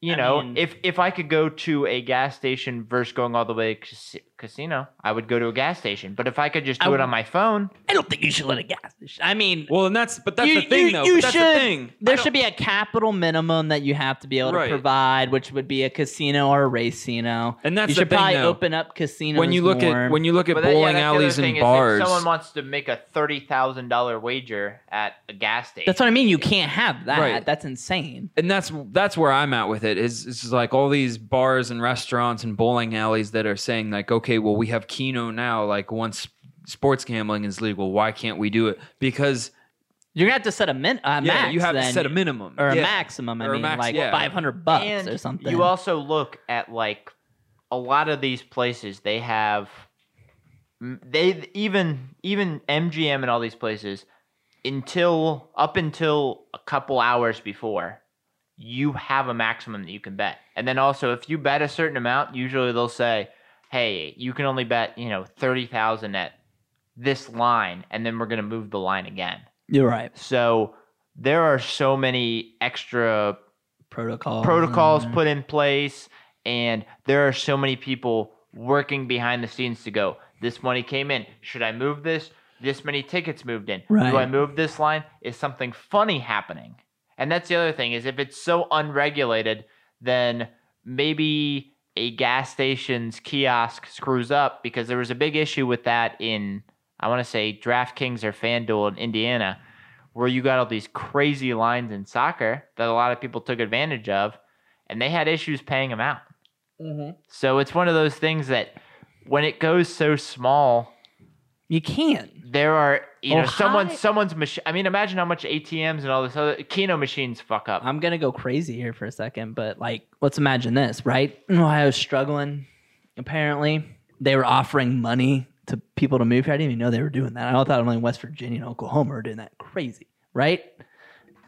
you I know, mean, if, if I could go to a gas station versus going all the way to casino, I would go to a gas station. But if I could just do I, it on my phone. I don't think you should let a gas station. I mean. Well, and that's, but that's you, the thing, you, though. You that's should, the thing. There should be a capital minimum that you have to be able right. to provide, which would be a casino or a racino. And that's you the thing, You should probably though. open up casinos when you look more. At When you look at but bowling that, yeah, alleys and bars. If someone wants to make a thirty thousand dollars wager at a gas station. That's what I mean. You can't have that. Right. That's insane. And that's that's where I'm at with it. Is It's like all these bars and restaurants and bowling alleys that are saying like, okay, okay, well, we have Keno now. Like, once sports gambling is legal, why can't we do it? Because you're gonna have to set a min. Uh, yeah, max you have then, to set a minimum or yeah. a maximum. I or mean, max, like yeah. five hundred bucks and or something. You also look at like a lot of these places. They have they even even M G M and all these places until up until a couple hours before. You have a maximum that you can bet, and then also if you bet a certain amount, usually they'll say, hey, you can only bet, you know, thirty thousand at this line, and then we're going to move the line again. You're right. So there are so many extra protocols, protocols mm-hmm. put in place, and there are so many people working behind the scenes to go, this money came in. Should I move this? This many tickets moved in. Right. Do I move this line? Is something funny happening? And that's the other thing is if it's so unregulated, then maybe a gas station's kiosk screws up, because there was a big issue with that in, I want to say, DraftKings or FanDuel in Indiana, where you got all these crazy lines in soccer that a lot of people took advantage of, and they had issues paying them out. Mm-hmm. So it's one of those things that when it goes so small, you can't. There are, you know, oh, someone, someone's machine. I mean, imagine how much A T Ms and all this other Keno machines fuck up. I'm going to go crazy here for a second, but like, let's imagine this, right? Ohio's struggling. Apparently, they were offering money to people to move here. I didn't even know they were doing that. I thought only West Virginia and Oklahoma were doing that. Crazy, right?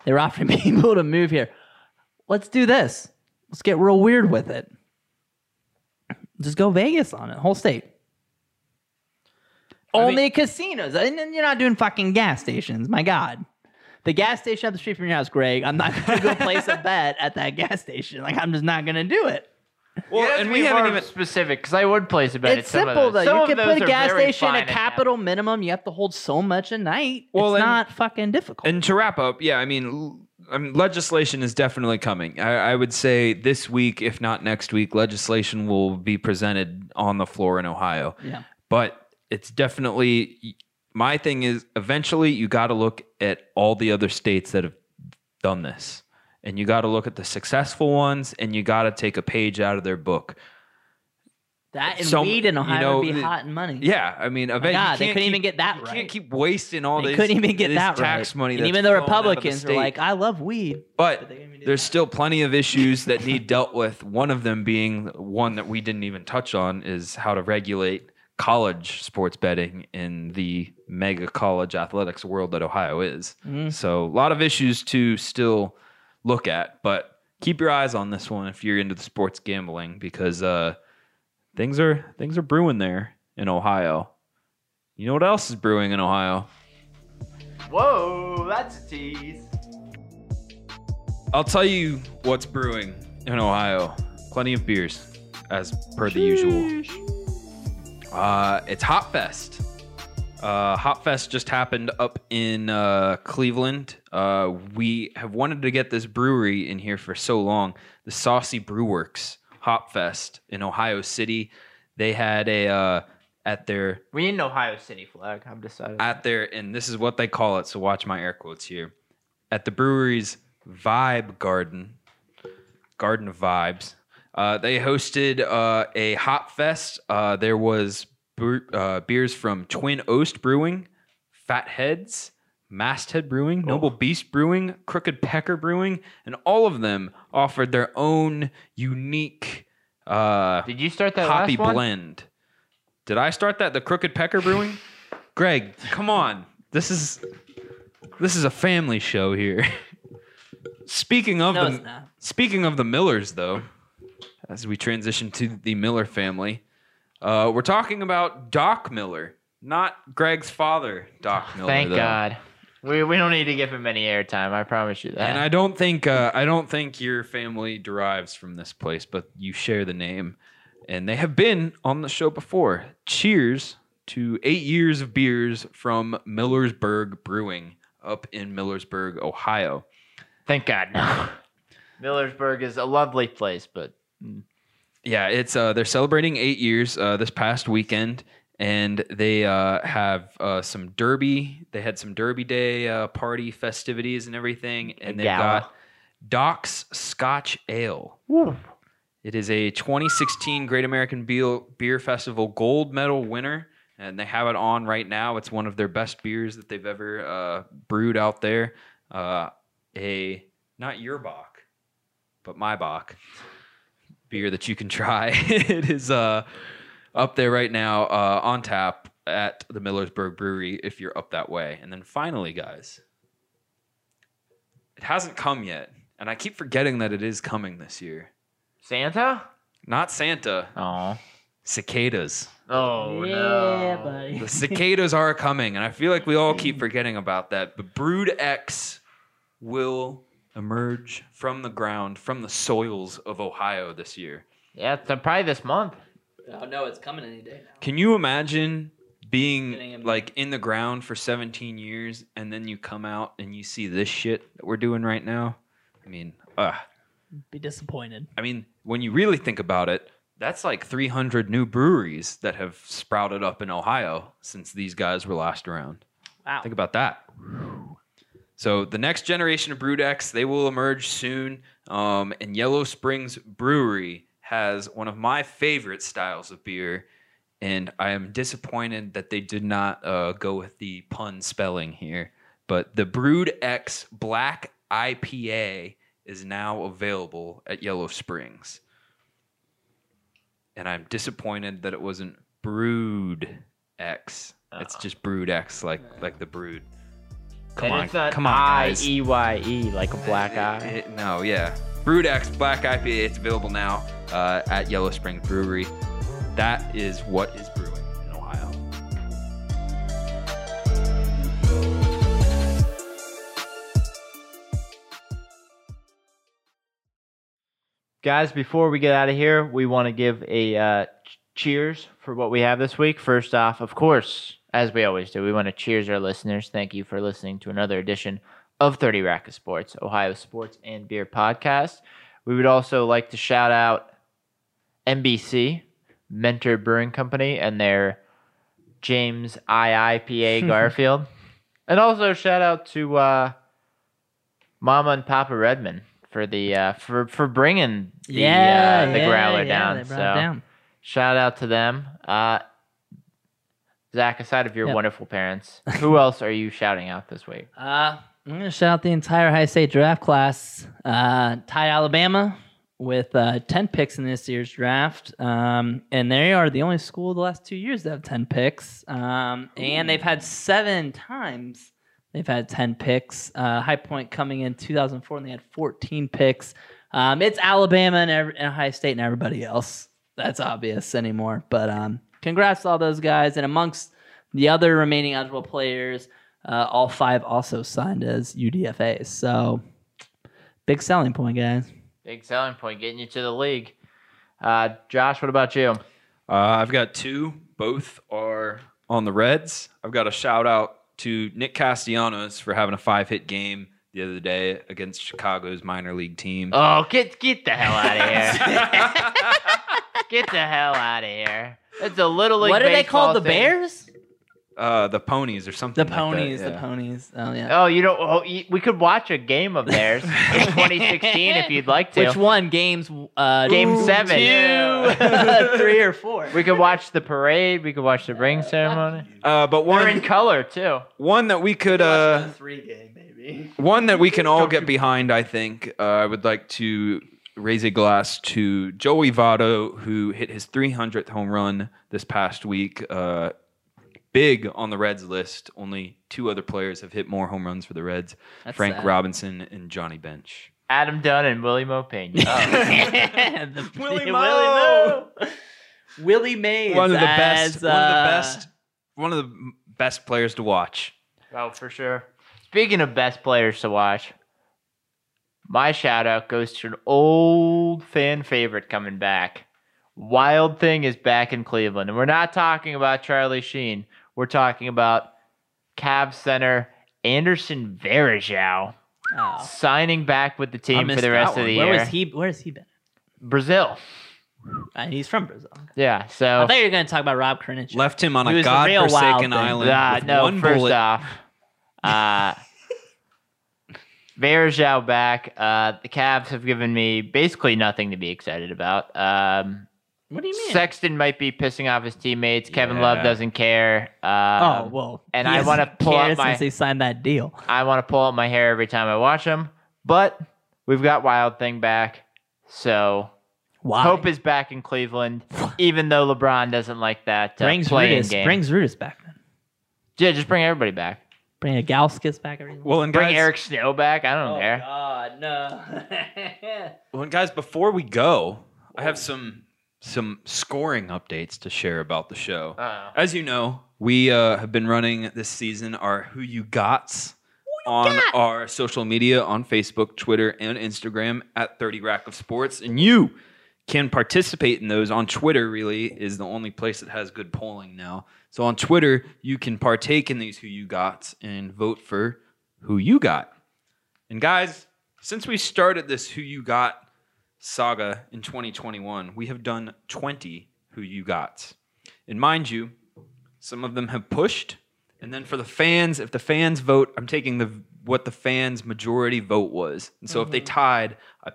They were offering people to move here. Let's do this. Let's get real weird with it. Just go Vegas on it, whole state. Only I mean, casinos. And you're not doing fucking gas stations. My God. The gas station up the street from your house, Greg, I'm not going to go place a bet at that gas station. Like, I'm just not going to do it. Well, yeah, and we haven't even specific, because I would place a bet it's at some simple, of those. It's simple, though. You can put a gas station at a capital minimum. You have to hold so much a night. Well, it's and, not fucking difficult. And to wrap up, yeah, I mean, I mean legislation is definitely coming. I, I would say this week, if not next week, legislation will be presented on the floor in Ohio. Yeah. But it's definitely, my thing is eventually you got to look at all the other states that have done this, and you got to look at the successful ones, and you got to take a page out of their book. That and so, weed in Ohio, you know, would be the, hot and money. Yeah, I mean, eventually God, they couldn't keep, even get that you right. You can't keep wasting all they this, couldn't even get this that tax right. money. And that's even the Republicans the were like, "I love weed," but, but there's that. still plenty of issues that need dealt with. One of them being one that we didn't even touch on is how to regulate college sports betting in the mega college athletics world that Ohio is. Mm. So a lot of issues to still look at, but keep your eyes on this one if you're into the sports gambling, because uh, things are things are brewing there in Ohio. You know what else is brewing in Ohio? Whoa, that's a tease. I'll tell you what's brewing in Ohio. Plenty of beers, as per Sheesh. the usual. Uh, it's Hop Fest. Uh, Hop Fest just happened up in uh, Cleveland. Uh, we have wanted to get this brewery in here for so long. The Saucy Brewworks Hop Fest in Ohio City. They had a uh, at their we need an Ohio City flag. I'm decided at their and this is what they call it. So watch my air quotes here. At the brewery's Vibe Garden, Garden of Vibes. Uh, they hosted uh, a Hop Fest. Uh, there was bre- uh, beers from Twin Oast Brewing, Fat Heads, Masthead Brewing, oh. Noble Beast Brewing, Crooked Pecker Brewing, and all of them offered their own unique uh, Did you start that hoppy last one? blend. Did I start that? The Crooked Pecker Brewing? Greg, come on. This is this is a family show here. Speaking of no, the speaking of the Millers, though, as we transition to the Miller family, uh, we're talking about Doc Miller, not Greg's father, Doc Miller. Thank though. God. We we don't need to give him any airtime. I promise you that. And I don't think uh, I don't think your family derives from this place, but you share the name, and they have been on the show before. Cheers to eight years of beers from Millersburg Brewing up in Millersburg, Ohio. Thank God. No. Millersburg is a lovely place, but yeah, it's uh, they're celebrating eight years uh, this past weekend. And they uh, have uh, some Derby. They had some Derby Day uh, party festivities and everything. And they've yeah. got Doc's Scotch Ale. Woo. It is a twenty sixteen Great American Beer Festival gold medal winner. And they have it on right now. It's one of their best beers that they've ever uh, brewed out there. Uh, a, not your Bock, but my Bock beer that you can try. It is... Uh, up there right now uh, on tap at the Millersburg Brewery if you're up that way. And then finally, guys, it hasn't come yet, and I keep forgetting that it is coming this year. Santa? Not Santa. Oh. Cicadas. Oh, yeah, no. buddy. The cicadas are coming, and I feel like we all keep forgetting about that. But Brood X will emerge from the ground, from the soils of Ohio this year. Yeah, probably this month. Oh, no, it's coming any day now. Can you imagine being like in the ground for seventeen years and then you come out and you see this shit that we're doing right now? I mean, ugh. Be disappointed. I mean, when you really think about it, that's like three hundred new breweries that have sprouted up in Ohio since these guys were last around. Wow. Think about that. So the next generation of Brewdex, they will emerge soon. Um, and Yellow Springs Brewery has one of my favorite styles of beer, and I am disappointed that they did not uh, go with the pun spelling here, but the Brood X Black I P A is now available at Yellow Springs. And I'm disappointed that it wasn't Brood X. Uh-oh. It's just Brood X, like, like the brood. Come and on, it's not come on, guys. I E Y E, like a black eye. It, it, no, yeah. Brood X Black I P A, it's available now. Uh, at Yellow Springs Brewery. That is what is brewing in Ohio. Guys, before we get out of here, we want to give a uh, cheers for what we have this week. First off, of course, as we always do, we want to cheers our listeners. Thank you for listening to another edition of thirty Rack of Sports, Ohio Sports and Beer Podcast. We would also like to shout out M B C, Mentor Brewing Company, and their James I I P A Garfield. And also shout out to uh, Mama and Papa Redman for the uh, for for bringing the yeah, uh, the yeah, growler yeah, down. They brought so it down. Shout out to them. Uh, Zach, aside of your yep. wonderful parents, who else are you shouting out this week? Uh I'm going to shout out the entire high state draft class. Uh, tied Alabama with uh, ten picks in this year's draft. Um, and they are the only school the last two years that have ten picks. Um, and they've had seven times they've had ten picks. Uh, High Point coming in two thousand four, and they had fourteen picks. Um, it's Alabama and, every, and Ohio State and everybody else. That's obvious anymore. But um, congrats to all those guys. And amongst the other remaining eligible players, Uh, all five also signed as U D F As. So, big selling point, guys. Big selling point, getting you to the league. Uh, Josh, what about you? Uh, I've got two. Both are on the Reds. I've got a shout-out to Nick Castellanos for having a five-hit game the other day against Chicago's minor league team. Oh, get get the hell out of here. Get the hell out of here. It's a Little League Baseball. What are they called, the Bears? Uh, the ponies or something. The ponies, like that, yeah. the ponies. Oh yeah. Oh, you don't. Oh, you, we could watch a game of theirs in twenty sixteen if you'd like to. Which one? Games. Uh, Game Ooh, seven, two, yeah. three, or four. We could watch the parade. We could watch the ring ceremony. Uh, but one They're in color too. One that we could. Uh, the three game maybe. One that we can all get behind. I think uh, I would like to raise a glass to Joey Votto, who hit his three hundredth home run this past week. Uh, Big on the Reds list. Only two other players have hit more home runs for the Reds. That's Frank sad. Robinson and Johnny Bench. Adam Dunn and Willie Mo Pena. Oh. Willie Mo! Willie Mays. One of the best. As, uh, one of the best. One of the best players to watch. Oh, for sure. Speaking of best players to watch, my shout-out goes to an old fan favorite coming back. Wild Thing is back in Cleveland. And we're not talking about Charlie Sheen. We're talking about Cavs center Anderson Varejão oh. signing back with the team for the rest one. of the where year. Was he, where has he been? Brazil. And he's from Brazil. Yeah. So I thought you were going to talk about Rob Krinic. Left him on a godforsaken island uh, with no, one first bullet. off. Uh, Varejão back. Uh, the Cavs have given me basically nothing to be excited about. Um, What do you mean? Sexton might be pissing off his teammates. Kevin yeah. Love doesn't care. Uh, oh well, and I want to pull out my. Since he signed that deal, I want to pull out my hair every time I watch him. But we've got Wild Thing back, so Why? Hope is back in Cleveland. Even though LeBron doesn't like that uh, brings playing Rudis, game, brings Rudis back. Then yeah, just bring everybody back. Bring a Gauskas back. Every well, and bring guys, Eric Snow back. I don't oh care. God, no. Well, and guys, before we go, I have some. Some scoring updates to share about the show. Uh-oh. As you know, we uh, have been running this season our Who You Gots Who you on got? our social media on Facebook, Twitter, and Instagram at thirty Rack of Sports. And you can participate in those on Twitter, really, is the only place that has good polling now. So on Twitter, you can partake in these Who You Gots and vote for Who You Got. And guys, since we started this Who You Got saga in twenty twenty-one, we have done twenty Who You Gots. And mind you, some of them have pushed. And then for the fans, if the fans vote, I'm taking the what the fans' majority vote was. And so mm-hmm. if they tied, I,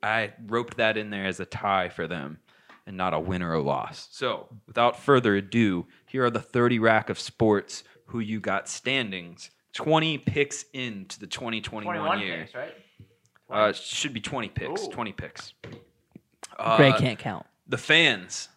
I roped that in there as a tie for them and not a win or a loss. So without further ado, here are the thirty Rack of Sports Who You Got standings. twenty picks into the twenty twenty-one year. Picks, right? Uh, it should be twenty picks. Ooh. twenty picks. Uh, Greg can't count. The fans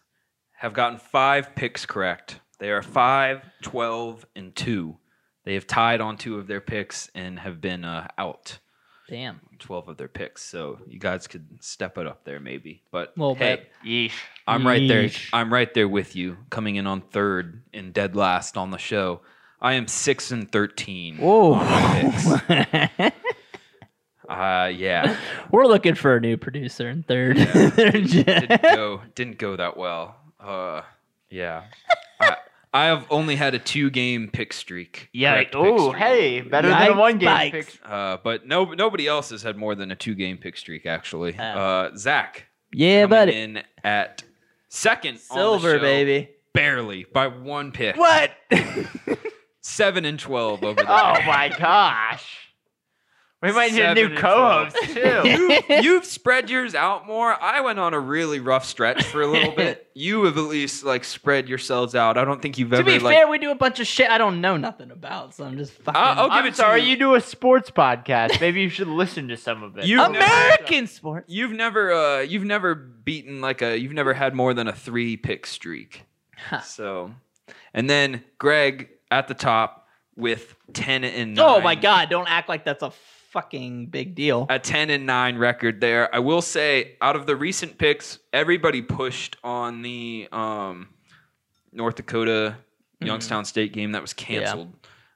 have gotten five picks correct. They are five, twelve, and two. They have tied on two of their picks and have been uh, out. Damn. twelve of their picks. So you guys could step it up there maybe. But hey, yeesh. I'm right there. I'm right there with you, coming in on third and dead last on the show. I am six and thirteen. Whoa. On my picks. Uh yeah, we're looking for a new producer in third. Yeah. didn't go didn't go that well. Uh yeah, I, I have only had a two game pick streak. Yeah. Oh hey, better Yikes. than a one game pick. Streak. Uh, but no nobody else has had more than a two game pick streak actually. Uh, uh Zach. Yeah, buddy. In at second, silver on the show, baby, barely by one pick. What? Seven and twelve over there. Oh my gosh. We might need a new co-host, too. you, you've spread yours out more. I went on a really rough stretch for a little bit. You have at least, like, spread yourselves out. I don't think you've to ever, like... To be fair, we do a bunch of shit I don't know nothing about, so I'm just fucking... I'll, I'll give I'm it sorry, you. you do a sports podcast. Maybe you should listen to some of it. You've American never, sports! You've never, uh, you've never beaten, like, a... You've never had more than a three-pick streak. Huh. So... And then Greg at the top with ten and nine. Oh, my God. Don't act like that's a... fucking big deal. A ten and nine record there. I will say, out of the recent picks, everybody pushed on the um, North Dakota Youngstown mm. State game that was canceled.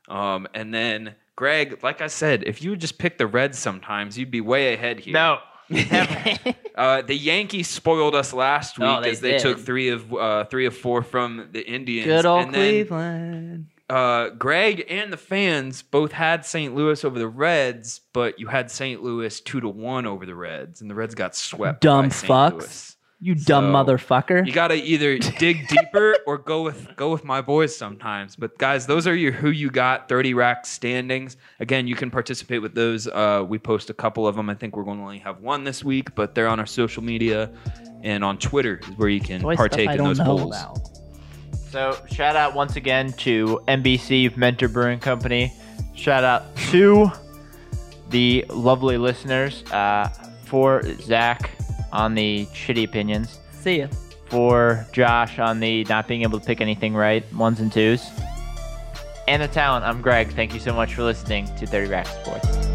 Yeah. Um, and then, Greg, like I said, if you would just pick the Reds sometimes, you'd be way ahead here. No. uh, the Yankees spoiled us last week oh, they as they did. took three of uh, three of four from the Indians. Good old and Cleveland. Then, Uh, Greg and the fans both had Saint Louis over the Reds, but you had Saint Louis two to one over the Reds, and the Reds got swept. Dumb by Saint fucks. Louis. You so dumb motherfucker. You got to either dig deeper or go with go with my boys sometimes. But guys, those are your Who You Got thirty rack standings. Again, you can participate with those. Uh, we post a couple of them. I think we're going to only have one this week, but they're on our social media and on Twitter is where you can Boy, partake in those polls. So shout out once again to N B C Mentor Brewing Company. Shout out to the lovely listeners uh, for Zach on the shitty opinions. See ya. For Josh on the not being able to pick anything right, ones and twos. And the talent, I'm Greg. Thank you so much for listening to thirty Rack Sports.